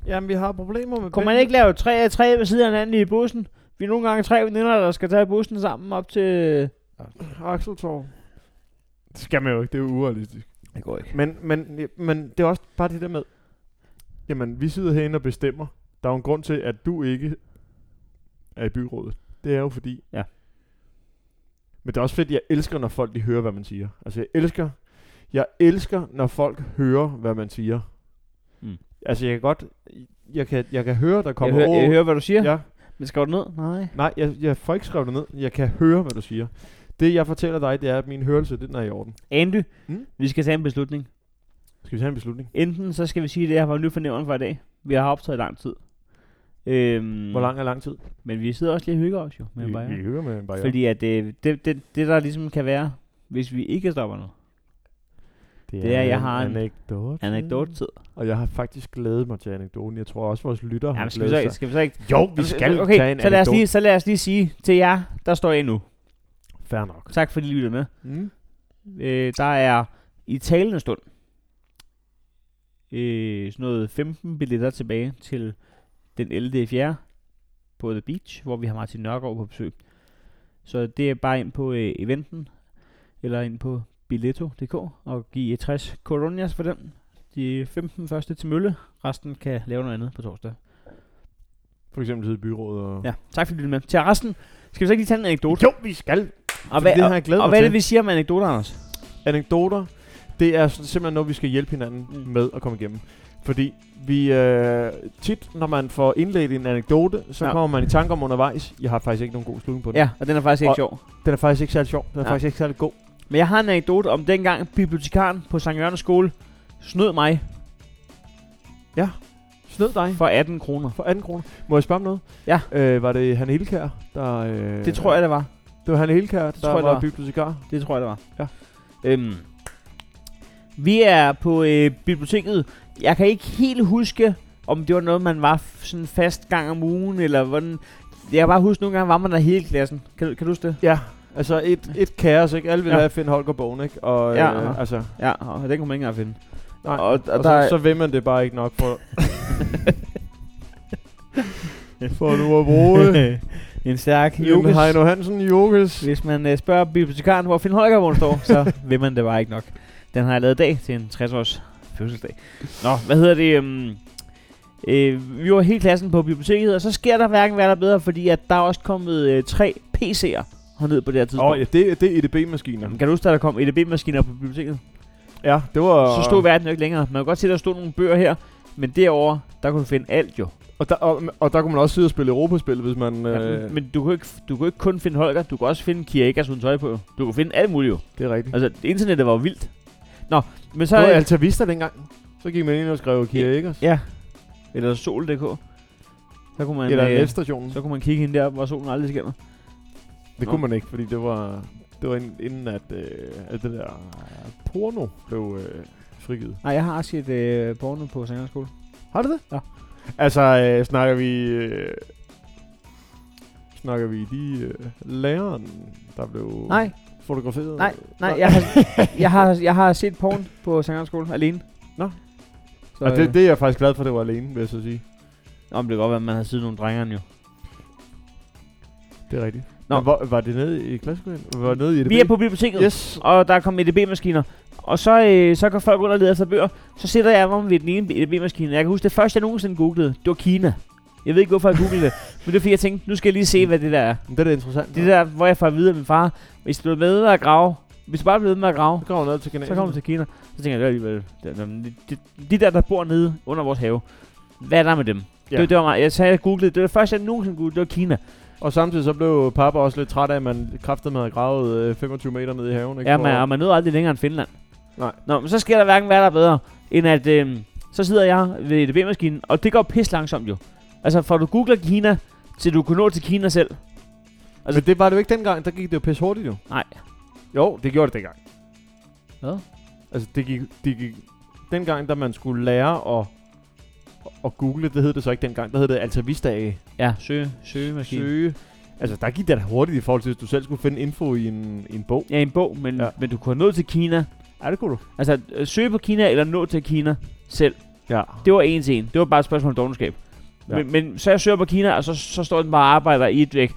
Jamen, vi har problemer med... Kunne man ikke lave 3 af 3 ved siden af hinanden i bussen? Vi er nogle gange 3 veninder, der skal tage bussen sammen op til... Akseltorv. Det skal man jo ikke, det er jo urealistisk. Det går ikke. Men det er også bare det der med, jamen vi sidder herinde og bestemmer. Der er jo en grund til, at du ikke er i byrådet. Det er jo fordi, ja. Men det er også fedt, jeg elsker, når folk de hører, hvad man siger. Altså jeg elsker, når folk hører, hvad man siger. Altså jeg kan høre, der kommer ord. Jeg hører, hvad du siger. Ja. Men skriver du ned? Nej, jeg får ikke skrevet det ned. Jeg kan høre, hvad du siger. Det, jeg fortæller dig, det er, at min hørelse, den er i orden. Andy, vi skal tage en beslutning. Enten så skal vi sige, at det her var nyt for Næveren for i dag. Vi har optaget i lang tid. Hvor lang er lang tid? Men vi sidder også lige og hygger os jo. Med vi hygger med en barriere. Fordi at det, der ligesom kan være, hvis vi ikke stopper noget. Det er, jeg har en anekdotetid. Og jeg har faktisk glædet mig til anekdoten. Jeg tror også, vores lytter har glædet sig. Skal vi så ikke? Jo, vi skal tage en anekdote. Så lad os lige sige til jer, der står I nu. Fair nok. Tak fordi I lytter med. Der er i talende stund sådan noget 15 billetter tilbage til den 11.4. på The Beach, hvor vi har Martin Nørgaard på besøg. Så det er bare ind på eventen, eller ind på Billetto.dk og give 60 coronas for den. de 15 første til mølle. Resten kan lave noget andet på torsdag. For eksempel til byrådet. Og ja, tak fordi du lyttede med. Til resten, skal vi så ikke lige tage en anekdote? Jo, vi skal. Og hvad er det, vi siger om anekdoter, Anders? Anekdoter, det er simpelthen noget, vi skal hjælpe hinanden med at komme igennem. Fordi vi tit, når man får indledt en anekdote, så kommer man i tanke om undervejs. Jeg har faktisk ikke nogen god slutning på den. Ja, og den er faktisk ikke sjov. Den er faktisk ikke særlig sjov. Den er faktisk ikke særlig god. Men jeg har en anekdote om dengang bibliotekaren på Sankt Jørgens skole snød mig. Ja, snød dig. For 18 kroner. For 18 kroner. Må jeg spørge om noget? Ja. Var det Hanne Hildkær, der... det tror jeg, det var. Det var Hanne Hildkær, der var bibliotekar? Det tror jeg, det var. Ja. Vi er på biblioteket. Jeg kan ikke helt huske, om det var noget, man var sådan fast gang om ugen, eller hvordan... Jeg kan bare huske, nogle gange var man der hele klassen. Kan du huske det? Ja. Altså et kaos, ikke? Alle ville have finde Holger-bogen, ikke? Og, altså. Ja, og den kunne man ikke engang finde. Nej, og så vil man det bare ikke nok for... for nu at bruge en stærk Jokes. Heino Hansen, Jokes. Hvis man spørger bibliotekaren, hvor finde Holger-bogen står, så vil man det bare ikke nok. Den har jeg lavet i dag til en 60-års fødselsdag. Nå, hvad hedder det? Vi var hele klassen på biblioteket, og så sker der hverken hvad der bedre, fordi at der er også kommet 3 PC'er hernede på det her tidspunkt. Det er EDB-maskiner. Kan du huske, at der kom EDB-maskiner på biblioteket? Ja, det var... Så stod verden jo ikke længere. Man kan godt se, at der stod nogle bøger her, men derovre, der kunne du finde alt jo. Og der kunne man også sidde og spille Europaspil, hvis man... Men du kunne ikke kun finde Holger, du kunne også finde Kierkegaard uden tøj på jo. Du kunne finde alt muligt jo. Det er rigtigt. Altså, internettet var jo vildt. Nå, men så... Det var Altavista dengang. Så gik man ind og skrev Kierkegaard. Ja. Eller Sol.dk. Så kunne man... Eller F-stationen. Så kunne man kigge ind der, hvor solen aldrig skinner. Det kunne man ikke, fordi det var inden at det der porno blev frigivet. Nej, jeg har også set porno på Sankt Jørgens skole. Har du det? Ja. Altså snakker vi de læreren der blev fotograferet? Nej, jeg har set porno på Sankt Jørgens skole alene. Nå. Så, altså, det er jeg faktisk glad for, det var alene, vil jeg så sige. Nå, men det kan godt være, at man har siddet nogle drengerne jo. Det er rigtigt. Nå. Var det nede i klasselokalet? Vi er på biblioteket, yes. Og der er kommet EDB-maskiner. Og så går folk ud og leder efter bøger. Så sætter jeg mig ved den ene EDB-maskine. Jeg kan huske, det første jeg nogensinde googlede, det var Kina. Jeg ved ikke, hvorfor jeg googlede det. Men det er fordi, jeg tænkte, nu skal jeg lige se, hvad det der er. Det er interessant. Det der, hvor jeg får at vide af min far. Hvis du er med at grave, hvis du bare bliver ved med at grave, så kommer du til Kina. Så tænker jeg, de der bor nede under vores have. Hvad er der med dem? Ja. Det var mig. Jeg googlede, det var det første jeg nogensinde googlede, det var Kina. Og samtidig så blev pappa også lidt træt af, at man kraftedeme havde gravet 25 meter ned i haven. Ikke? Ja, man nåede aldrig længere end Finland. Nej. Nå, men så sker der hverken hvad der bedre, end at så sidder jeg ved EDB-maskinen, og det går pis langsomt jo. Altså, for du googler Kina, til du kunne nå til Kina selv. Altså, men det var det jo ikke dengang, der gik det jo pis hurtigt jo. Nej. Jo, det gjorde det dengang. Hvad? Altså, det gik dengang, da man skulle lære at... Og google, det hed det så ikke dengang, der hed det Altavista. Ja, søgemaskine. Altså, der gik det hurtigt i forhold til, hvis du selv skulle finde info i en bog. Ja, en bog, men du kunne nå til Kina. Ja, det kunne du. Altså, søge på Kina eller nå til Kina selv. Ja. Det var en til en. Det var bare et spørgsmål om dogenskab. Ja. Men så jeg søger på Kina, og så står den bare og arbejder i et væk.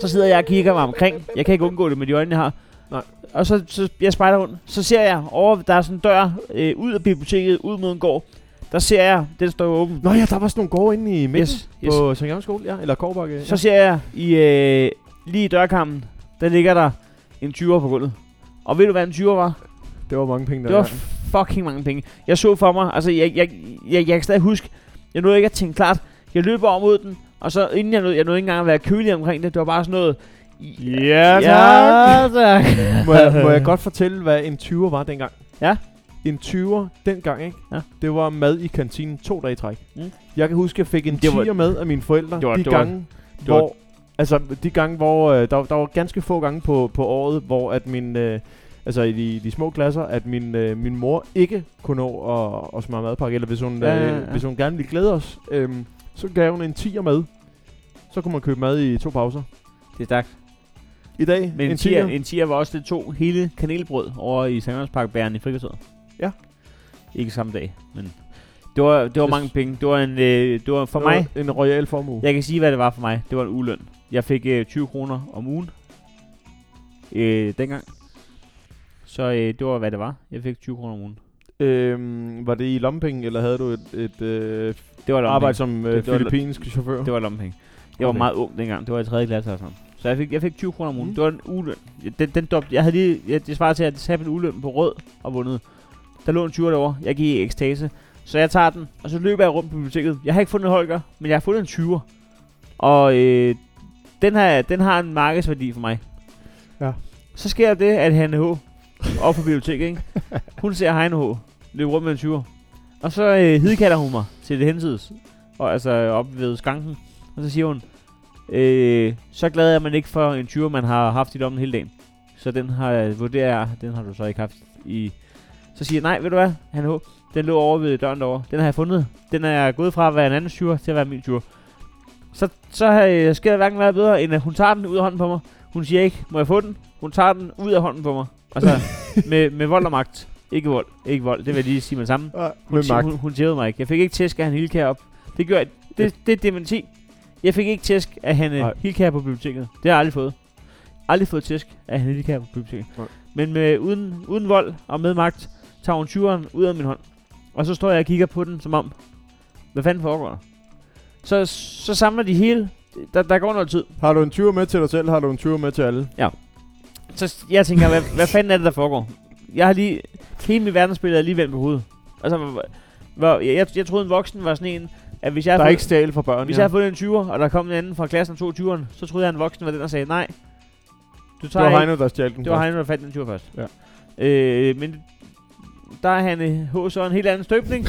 Så sidder jeg og kigger mig omkring. Jeg kan ikke undgå det med de øjne, jeg har. Nej. Og så jeg spejder rundt. Så ser jeg over, der er sådan en dør ud af biblioteket, ud mod en gård. Der ser jeg, den står åben. Nå ja, der var sådan nogle gårde inde i midten på Sankt Jørgens skole, ja, eller Kårbakke. Ja. Så ser jeg lige i dørkampen, der ligger der en 20'er på gulvet. Og ved du hvad en 20'er var? Det var mange penge der. Det var fucking mange penge. Jeg så for mig, altså jeg kan stadig huske. Jeg nåede ikke at tænke klart. Jeg løber over mod den, og så inden jeg nåede ikke engang at være kølig omkring det. Det var bare sådan noget. Ja, tak. Ja, tak. Må jeg godt fortælle, hvad en 20'er var dengang? Ja. En 20'er dengang, ikke? Ja. Det var mad i kantinen 2 dage i træk. Mm. Jeg kan huske, jeg fik en 10'er med af mine forældre. De gange, hvor der var ganske få gange på året, hvor at min... altså i de små klasser, at min mor ikke kunne nå at smage madpakke. Eller hvis hun, hvis hun gerne ville glæde os, så gav hun en 10'er med. Så kunne man købe mad i 2 pauser. Det er stærkt. I dag, men en tier var også det 2 hele kanelbrød over i Sandhavnsparkbæren i frikvarteret. Ja. Ikke samme dag, men det var mange penge. Det var mig en royal formue. Jeg kan sige, hvad det var for mig. Det var en ugeløn. Jeg fik 20 kroner om ugen dengang. Så det var, hvad det var. Jeg fik 20 kroner om ugen. Var det i lommepenge, eller havde du et arbejde som filippinsk chauffør? Det var lommepenge. Jeg var meget ung dengang. Det var i 3. klasse og sådan. Så jeg fik 20 kroner om ugen. Det var en uløn. Det svarer til, at jeg tabte en uløn på rød og vundet. Der lå en 20 derovre. Jeg gik i ekstase. Så jeg tager den, og så løber jeg rundt på biblioteket. Jeg har ikke fundet en Holger, men jeg har fundet en 20'er. Og den har en markedsværdi for mig. Ja. Så sker det, at Hanne H. op på biblioteket, ikke? Hun ser Heine H. løbe rundt med en 20'er. Og så hidkalder hun mig til det hensides. Og altså op ved skanken. Og så siger hun, så glad er man ikke for en 20'er, man har haft i lommen hele dagen. Så den har, vurderer jeg, den har du så ikke haft i... Så siger jeg, nej, ved du hvad, Hanne H., den lå over ved døren derovre. Den har jeg fundet. Den er gået fra at være en anden 20'er til at være min 20'er. Så sker der hverken være bedre, end at hun tager den ud af hånden på mig. Hun siger ikke, må jeg få den? Hun tager den ud af hånden på mig. Altså, med vold og magt. Ikke vold. Det vil jeg lige sige med det samme. Hun tævede mig ikke. Jeg fik ikke tæsk af Hanne Hildkær op. Det gør jeg. Det er dementi. Jeg fik ikke tæsk af Hanne Hildkær på biblioteket. Det har jeg aldrig fået. Aldrig fået tæsk af Hanne Hildkær på biblioteket. Nej. Men uden vold og med magt, tager hun 20'eren ud af min hånd. Og så står jeg og kigger på den, som om, hvad fanden foregår der? Så samler de hele. Der går noget tid. Har du en 20'er med til dig selv, har du en 20'er med til alle? Ja. Så jeg tænker, hvad fanden er det, der foregår? Jeg har lige... Hele mit verdensbillede er lige vendt på hovedet. Altså, jeg troede, en voksen var sådan en... At hvis jeg der er ikke stjæl for børn, hvis jeg har fået en 20'er, og der kom en anden fra klassen to 20'eren, så troede jeg, at en voksen var den, der sagde, nej. Det var Heino, der stjal den. Det var Heino, der fandt den 20'er først. Ja. Men... Der er Hanne H. så en helt anden støbning.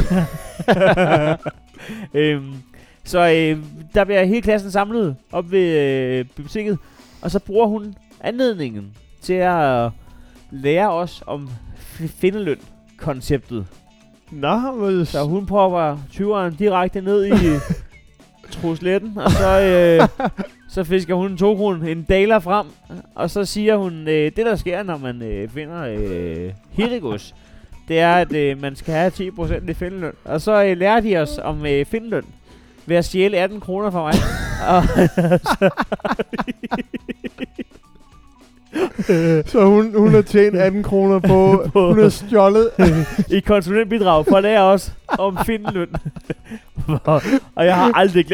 Der bliver hele klassen samlet op ved biblioteket. Og så bruger hun anledningen til at lære os om findeløn-konceptet. Nå, så hun popper 20'eren direkte ned i trusletten. Og så fisker hun en daler frem. Og så siger hun, det der sker, når man finder hittegods. Det er, at man skal have 10% i findeløn. Og så lærer de os om findeløn ved at stjæle 18 kroner fra mig. Så hun har tjent 18 kroner på hun har stjålet i konsulentbidrag for at lære os om findeløn. Og jeg har aldrig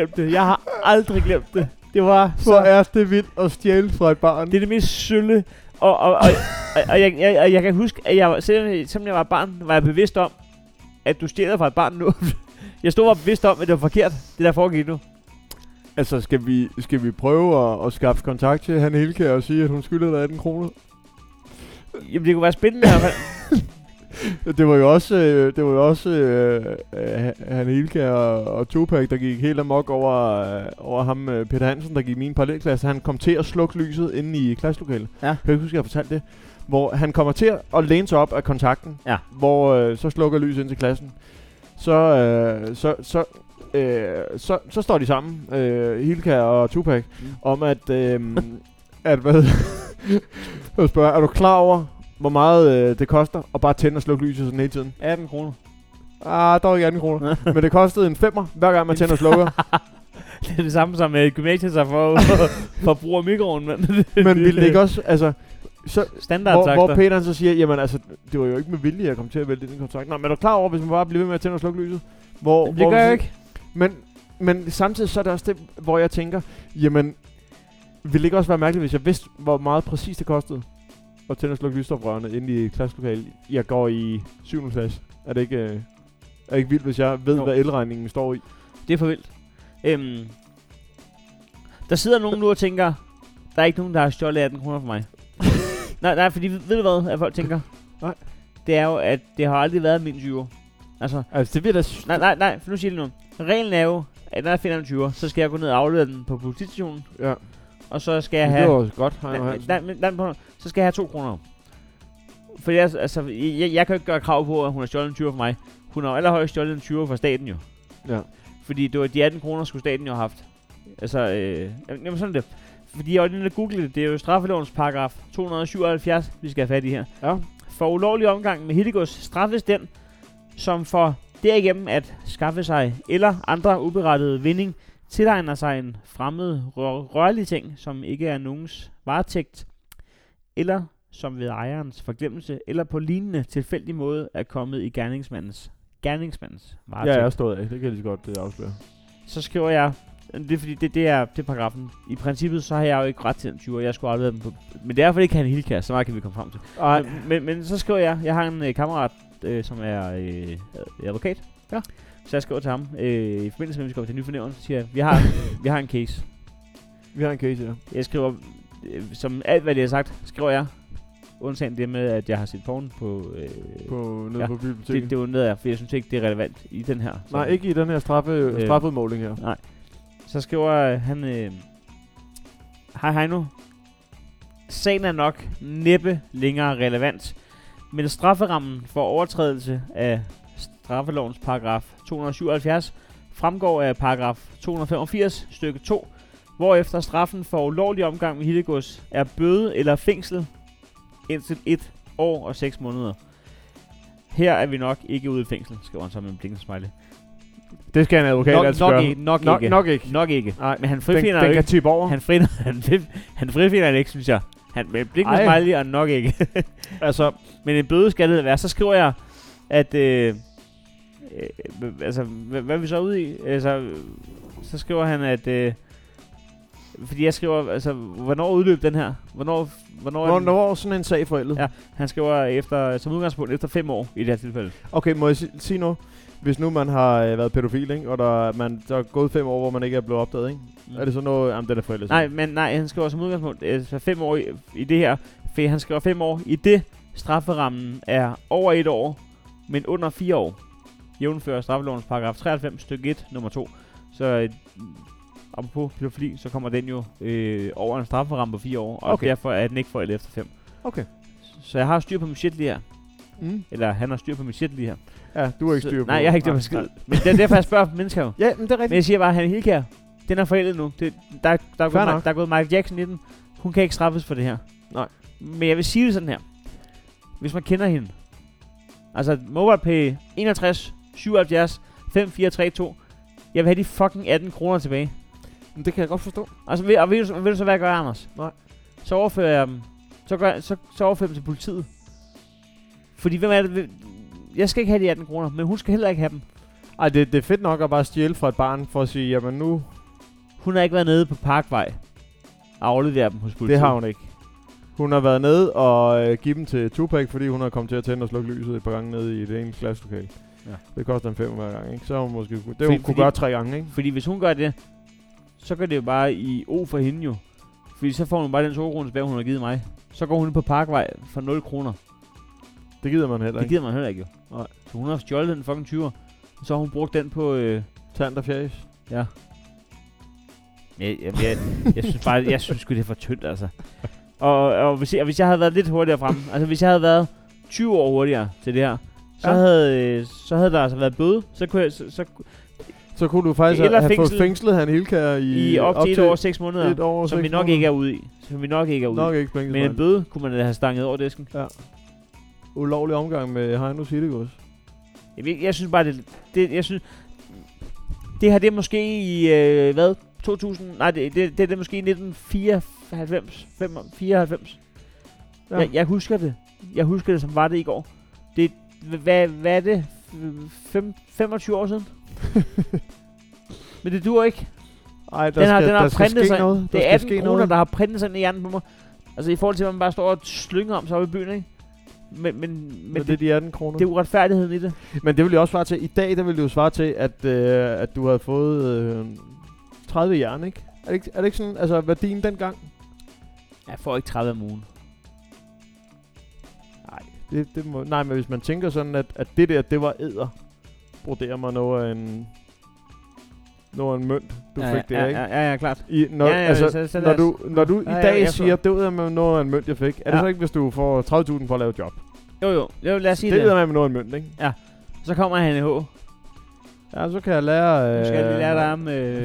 glemt det. Det var så... Hvor er det vildt at stjæle fra et barn. Det er det mest sølle. Og jeg kan huske, at jeg, selvom jeg var barn, var jeg bevidst om, at du stjæler fra et barn nu. Jeg stod og bevidst om, at det var forkert, det der foregik nu. Altså, skal vi prøve at skaffe kontakt til Hanne Hildkær og sige, at hun skylder dig 18 kroner? Jamen, det kunne være spændende i hvert fald. Det var jo også, Hanne Hildkær og Tupac, der gik helt amok over ham, Peter Hansen, der gik i min parallelklasse. Han kom til at slukke lyset inde i klasselokalet. Ja. Jeg kan ikke huske, jeg har fortalt det. Hvor han kommer til at læne sig op af kontakten, ja. Hvor så slukker lyset ind til klassen. Så står de sammen, Hildkær og Tupac, om at... Jeg spørger, er du klar over... Hvor meget det koster at bare tænde og slukke lyset sådan hele tiden? 18 kroner. Ah, der var ikke 18 kroner. Men det kostede en 5'er, hver gang man tænder og slukker. Det er det samme som gymnasiet sig for at bruge mikroen, mand. Men vi ligger også, altså... Hvor Peter så siger, jamen altså, det var jo ikke med vilje, at jeg kom til at vælge den kontrakt. Nej, men er du klar over, hvis man bare bliver ved med at tænde og slukke lyset? Det gør jeg ikke. Men samtidig så er det også det, hvor jeg tænker, jamen... Ville det ikke også være mærkeligt, hvis jeg vidste, hvor meget præcis det kostede? Og tænde og slukke lysstofrørene inde i klasselokalet. Jeg går i 7. klasse. Er det ikke vildt, hvis jeg ved, hvad elregningen står i? Det er for vildt. Der sidder nogen nu og tænker, der er ikke nogen, der har stjålet 18 kroner for mig. nej, fordi ved du hvad, at folk tænker? Nej. Det er jo, at det har aldrig været min 20'er. Altså det bliver da... Nej, for nu siger det nu. Reglen er jo, at når jeg finder en 20'er, så skal jeg gå ned og aflevere den på politistationen. Ja. Og så skal jeg have... Det godt, så skal jeg have 2 kroner. For jeg kan jo ikke gøre krav på, at hun har stjålet en 20'er for mig. Hun har jo allerhøjst stjålet en 20'er fra staten jo. Ja. Fordi det var de 18 kroner, skulle staten jo have haft. Altså, jamen sådan det. Fordi jeg var lige nødt til at google det. Det er jo straffelovens paragraf 277, vi skal have fat i her. Ja. For ulovlig omgang med hittegods straffes den, som for derigennem at skaffe sig eller andre uberettigede vinding, tilegner sig en fremmed rørlig ting, som ikke er nogens varetægt, eller som ved ejerens forglemmelse eller på lignende tilfældig måde er kommet i gerningsmandens varetægt. Ja, jeg står af. Det kan jeg lige godt afsløre. Så skriver jeg, det er fordi det er paragrafen. I princippet så har jeg jo ikke ret til den 20, og jeg skulle aflevere dem på. Men det er fordi Hanne Hildkær, så meget kan vi komme frem til. Men så skriver jeg, jeg har en kammerat, som er advokat. Ja. Så jeg skriver til ham, i forbindelse med, at vi skal til en ny fornævnelse, siger jeg, vi har en case. Vi har en case, ja. Jeg skriver, som alt hvad det har sagt, skriver jeg. Undtagen det med, at jeg har set porn på... på biblioteket. Det undrede jeg, for jeg synes ikke, det er relevant i den her. Nej, ikke i den her straffeudmåling her. Nej. Så skriver han... Hej nu. Sagen er nok næppe længere relevant, men strafferammen for overtrædelse af straffelovens paragraf 277 fremgår af paragraf 285 stykke 2, hvorefter straffen for ulovlig omgang med hittegods er bøde eller fængsel indtil 1 år og 6 måneder. Her er vi nok ikke ude i fængsel, skriver han så med en blinkende smiley. Det skal en advokat altså gøre. Nok ikke. Nej, men han frifinder den ikke. Den kan type over. Han frifinder ikke, synes jeg. Han med en blinkende smiley og nok ikke. Altså, men en bøde skal det være. Så skriver jeg, at... hvad er vi så ude i? Altså, så skriver han, at... fordi jeg skriver, altså, hvornår udløb den her? Hvornår sådan en sag forældet? Ja, han skriver efter, som udgangspunkt efter 5 år i det her tilfælde. Okay, må jeg sige noget? Hvis nu man har været pædofil, ikke? Og der er gået 5 år, hvor man ikke er blevet opdaget, ikke? Er det så noget, jamen den er forældet? Nej, han skriver som udgangspunkt 5 år i det her. For han skriver 5 år i det, strafferammen er over 1 år, men under 4 år. Jævnfører straffelovens paragraf 93 stykke 1, nummer 2. Så... og på pædofili, så kommer den jo over en strafferamme på 4 år, og okay. Derfor er den ikke forældet efter 5. Okay. Så jeg har styr på min shit lige her. Mm. Eller han har styr på min shit lige her. Ja, du har ikke styr på. Nej, jeg har ikke det på skid. Men det er derfor, jeg spørger mennesker jo. Ja, men det er rigtigt. Men jeg siger bare, Hanne Hildkær, den er forældet nu. Der er gået Michael Jackson i den. Hun kan ikke straffes for det her. Nej. Men jeg vil sige det sådan her. Hvis man kender hende. Altså, MobilePay 61 77 5432. Jeg vil have de fucking 18 kroner tilbage. Det kan jeg godt forstå. Altså, vil du så, hvad jeg gør, Anders? Nej. Så overfører jeg dem. Så overfører jeg dem til politiet. Fordi, hvem er det? Jeg skal ikke have de 18 kroner, men hun skal heller ikke have dem. Ej, det er fedt nok at bare stjæle fra et barn for at sige, jamen nu... Hun har ikke været nede på Parkvej og afleveret dem hos politiet. Det har hun ikke. Hun har været nede og give dem til Tupac, fordi hun har kommet til at tænde og slukke lyset et par gange nede i det ene klasselokale. Ja. Det koster en 5 hver gang, ikke? Så hun måske... hun kunne gøre 3 gange, ikke? Fordi hvis hun gør det... så gør det jo bare i O for hende jo. Fordi så får hun bare den 2 kroner tilbage, hun har givet mig. Så går hun på Parkvej for 0 kroner. Det gider man heller ikke. Jo. Nej. Så hun har stjålet den fucking 20'er. Så har hun brugt den på... Tant og fjæs. Ja. Jeg synes bare, jeg synes sgu det er for tyndt, altså. Og hvis jeg havde været lidt hurtigere fremme, altså hvis jeg havde været 20 år hurtigere til det her, så, ja. så havde der altså været bøde, så kunne jeg... Så kunne du faktisk have fået fængslet Hanne Hildkær i op til 1 år og 6 måneder, som vi nok ikke er ude i. Men en bøde kunne man have stanget over disken. Ja. Ulovlig omgang med Heinus Hittegods. Jeg synes bare, det her, det er måske i, 2000? Nej, det er måske i 1994. Ja. Jeg husker det. Som var det i går. Det, hvad er det? 25 år siden? Men det dur ikke. Ej, der skal ske sig, noget. Det er 18 kroner, der har printet sig ind i hjernen på mig. Altså i forhold til, at man bare står og slynger om sig op i byen, ikke? Men det er de 18 kroner. Det er uretfærdigheden i det. Men det vil jo også svare til, i dag der vil det jo svare til, at du havde fået 30 i hjernen, ikke? Er det ikke sådan, altså værdien dengang? Jeg får ikke 30 om ugen. Nej, nej, men hvis man tænker sådan, at det der, det var æder. Broderer mig noget af en mønt, du fik det, ikke? Ja, klart. Når du i dag siger, det ud af med noget af en mønt, jeg fik, er det så ikke, hvis du får 30.000 for at lave et job? Jo, lad os sige det. Det ud af med noget af en mønt, ikke? Ja, så kommer han i H. Ja, så kan jeg lære...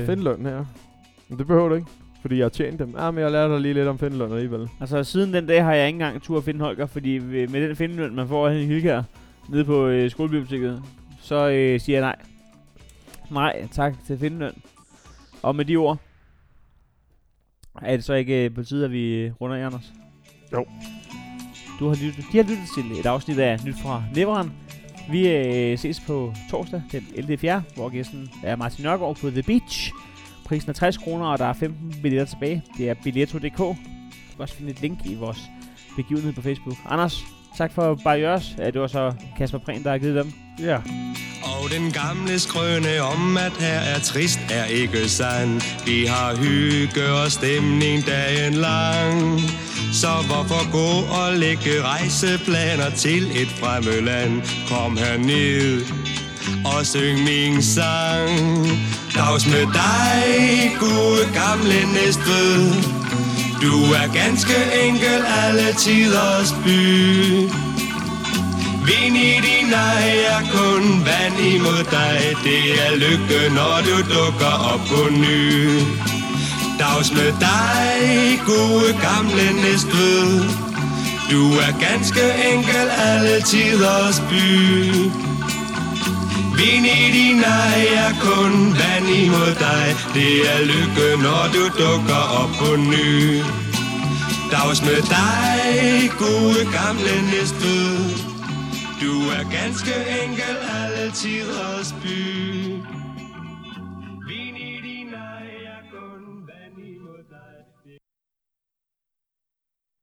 Findeløn her. Men det behøver du ikke, fordi jeg har tjent dem. Ja, men jeg lærer dig lige lidt om findeløn alligevel. Altså, siden den dag har jeg ikke engang tur at finde Holger, fordi med den findeløn, man får Hanne Hildkær nede på skolebiblioteket, så siger jeg nej. Nej, tak til findeløn. Og med de ord, er det så ikke på tide, at vi runder i, Anders? Jo. De har lyttet til et afsnit af Nyt fra Næveren. Vi ses på torsdag den 11.4, hvor gæsten er Martin Nørgaard på The Beach. Prisen er 60 kroner, og der er 15 billetter tilbage. Det er Billetto.dk. Du kan også finde et link i vores begivenhed på Facebook. Anders, tak for Barriers. Det var så Kasper Prehn, der har givet dem. Ja. Og den gamle skrøne om, at her er trist, er ikke sand. Vi har hygge og stemning dagen lang. Så hvorfor gå og lægge rejseplaner til et fremmed land? Kom herned og syng min sang. Dags med dig, gode gamle Næstved. Du er ganske enkel alle tiders by. Vind i din ej er kun vand imod dig. Det er lykke, når du dukker op på ny. Dags med dig, gode gamle Næstved. Du er ganske enkel alle tiders by. Vind i din ej er kun vand imod dig. Det er lykke, når du dukker op på ny. Dags med dig, gode gamle Næstved. Du er ganske enkel alle tiders by.